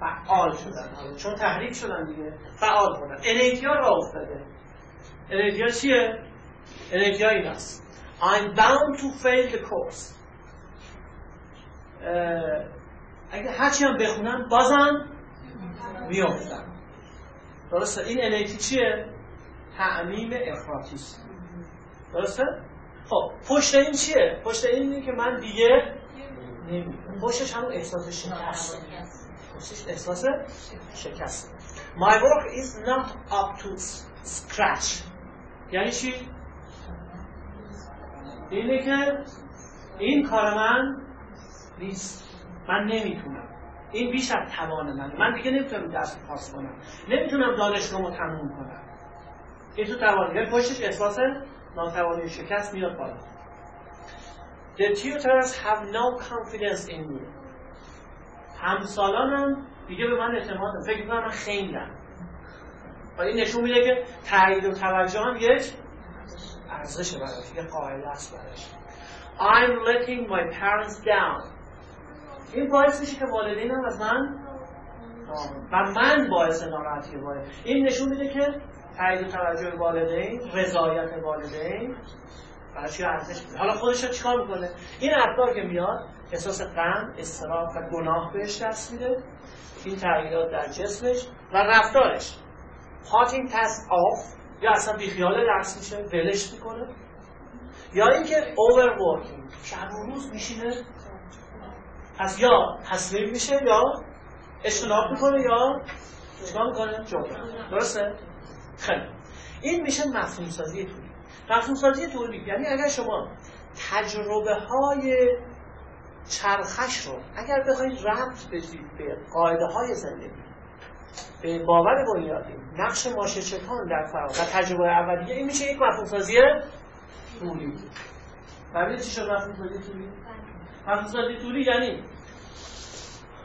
فعال شدن، چون تحریک شدن دیگه، فعال شدن. انرژیا راه افتاده. انرژیا چیه؟ انرژیا این است: I'm bound to fail the course. اگه هرچی هم بخونم بازم میافتم. درسته؟ این انرژی چیه؟ تعمیم افراطی است. درسته؟ خب پشت این چیه؟ پشت این که من دیگه نمی‌دونم. پشتش همون احساس شکست. پشتش احساس شکست. My work is not up to scratch. یعنی چی؟ اینه که این کار من نیست. من نمیتونم. این بیش از توان منه. من دیگه نمیتونم درس پاس کنم. نمیتونم دانشگاهمو تموم کنم. این تو توان. یعنی پشتش احساس ناتوانی شکست میاد بالا. The tutors have no confidence in me. همسالانم دیگه به من اعتماد ندارن، فکر می‌کنن من خنگم. و این نشون میده که تایید و توجه هم یک ارزش براش، یه قاعده است براش. I'm letting my parents down. این باعث میشه که والدینم از من و من باعث ناراحتی باشه. این نشون میده که تایید و توجه والدین، رضایت والدین برای چی ارزش میده. حالا خودش رو چیکار میکنه؟ این افکار که میاد احساس غم، استراحت و گناه بهش دست میده، این تغییرات در جسمش و رفتارش. پاتینگ پس آف، یا اصلا بیخیال درس میشه، ولش میکنه، یا اینکه اوور ورکینگ، شب و روز میشینه، پس یا تسلیم میشه یا اجتناب میکنه یا چیکار میکنه؟ جبران. درسته؟ خیلی. این میشه مفهوم‌سازی طولی. مفهوم‌سازی طولی یعنی اگر شما تجربه‌های چرخش رو اگر بخواید ربط بدید به قاعده‌های زندگی، به باور بنیادی، نقش ماشه چکان در فرآیند و تجربه اولیه، این میشه یک مفهوم‌سازی طولی. ببینید چی شد مفهوم‌سازی طولی؟ مفهوم‌سازی طولی یعنی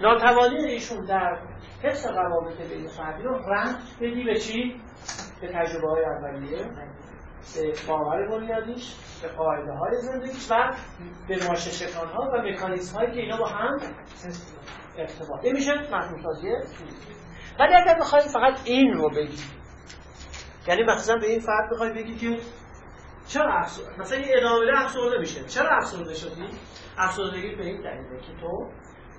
ناتوانی ایشون در حفظ روابط بین فردی رو ربط بدی به چی؟ به تجربه های اولیه، به باور بنیادیش، به قاعده های زندگیش و به ماشه‌شکن ها و مکانیزم هایی که اینا با هم ارتباط. این میشه مفهوم‌سازی طولی. ولی اگر بخوایی فقط این رو بگی، یعنی مخصوصا به این فرد بخوایی بگی که چرا افسرده، مثلا این ادامه افسرده میشه، چرا افسرده شدی؟ افسردگی به این دلیله که تو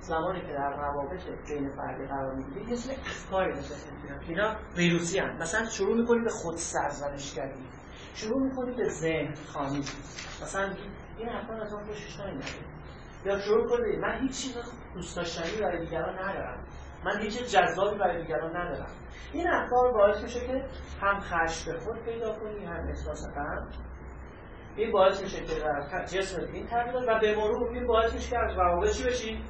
زمانی که در روابط بین فردی قرار میگیری یه سری افکاری داشته می‌کنی که اینا ویروسی هستند. مثلا شروع می‌کنی به خود سرزنش کردن، شروع می‌کنی به ذهن خامی، مثلا این افکار از اون خوشش نمیاد، یا شروع می‌کنی من هیچ چیز دوست داشتنی برای دیگران ندارم، من هیچ جذابی برای دیگران ندارم. این افکار باعث میشه که هم خشم به خود پیدا کنی، هم احساس غم. این باعث میشه که جسمت این تغییرات و به مرور این باعث میشه که از روابط چی بشی؟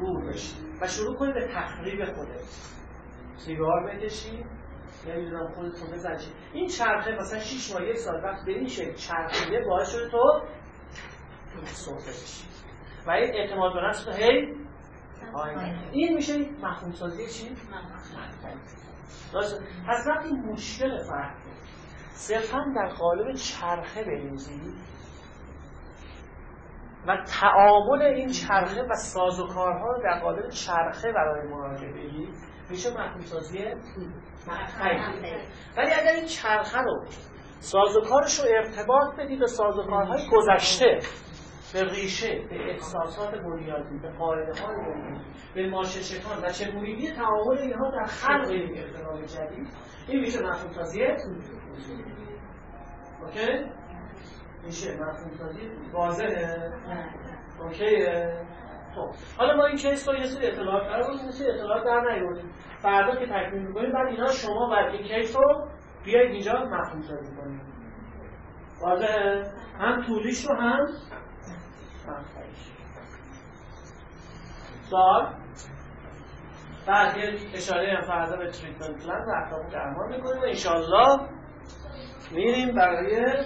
دور بشی و شروع کنی به تخریب خودت. سیگار بکشی، نمیدونم خودت رو بزنی. این چرخه مثلا 6 ماه یک سال وقت به این شکل چرخیده باعث شده تو سوخته بشی. و این اعتماد به نفس تو هی این میشه مفهوم سازی چی؟ درسته. پس وقتی مشکل فرد صرفاً در قالب چرخه بریزی و تعامل این چرخه و سازوکارها رو در قالب چرخه برای مراجعه بگی میشه مفهوم سازی مفهومی. ولی اگر این چرخه رو سازوکارش رو ارتباط بدی به سازوکارهای گذشته، به ریشه، به احساسات بنیادی، به قاعده‌های بنیادی، به ماششکان و چگونگی تعامل اینها در خلق این اختلال جدید، این میشه مفهوم سازی. اوکی؟ میشه مفهوم سازی واضحه؟ اوکیه؟ خب حالا ما این کیس رو یه سری اطلاعات قرار بدیم، یه سری اطلاعات در نیاوردیم. فردا که تکمیل می‌کنیم بعد اینا شما بعد این کیس رو بیاید اینجا مفهوم سازی کنید. واضحه؟ هم طولیش رو هم سوال. بعد یک اشاره هم فردا به تریتمنت پلن و اقدام درمان میکنیم و انشاءالله میریم برای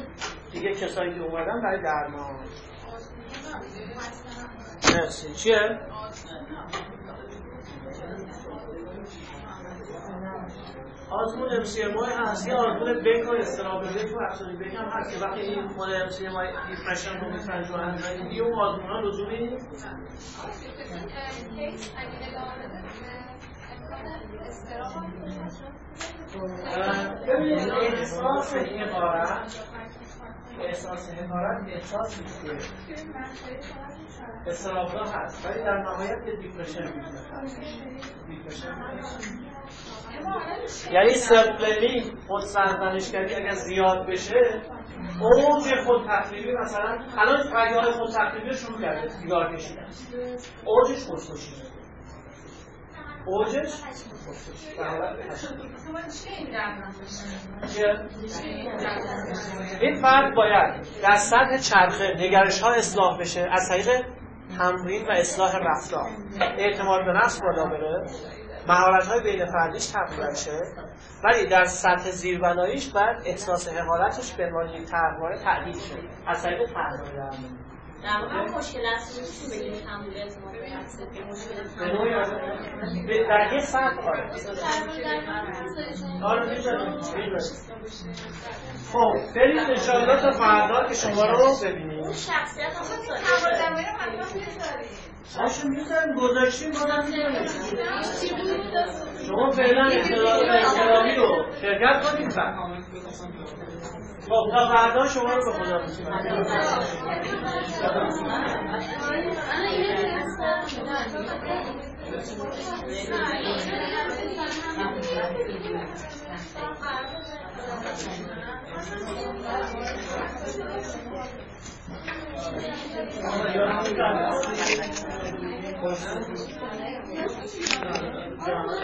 دیگه کسایی که اومدن برای درمان. مرسی. چیه؟ آزمون MCMI هست یا آزمون بک های استرابه بک و افزاری بک هم هست که وقتی این مال MCMI دیپرشن رو میفرد و انجام دیگه اون آزمون ها لزومی؟ ببینید احساس حقارت، احساس حقارت احساس نیست که استرابه هست ولی در نهایت به دیپرشن میفرد. یعنی سرپلنی خود سرزنشگری اگر زیاد بشه اوج خود تخریبی، مثلا الان فریاد خود تخریبی رو شروع کرده، سیگار کشیدن، اوجش خودکشی، اوجش خودکشی در حالت تشدید. این فرد باید در سطح چرخه نگرش ها اصلاح بشه از طریق تمرین و اصلاح رفتار، اعتماد به نفس بالا بره، مهارت‌های بین فردیش تقویت بشه، ولی در سطح زیربناییش بعد احساس حقارتش به معنی تقویت تعریف شه از طریق تعامل. در واقع مشکل اصلیش تو بین تعامل اعتماد به نفس مشکل در یه سطح قرار می‌گیره. خب بریم ان شاءالله تا فردا که شما رو ببینیم. اون شخصیت رو تعامل داره خاطر می‌ذاریم. آشون میزن گذاشتیم بادم میزنیم. شما فعلا اختلامی رو شرکت کنیم بر. خب تا بعدا شما رو به خدا میزنیم. I'm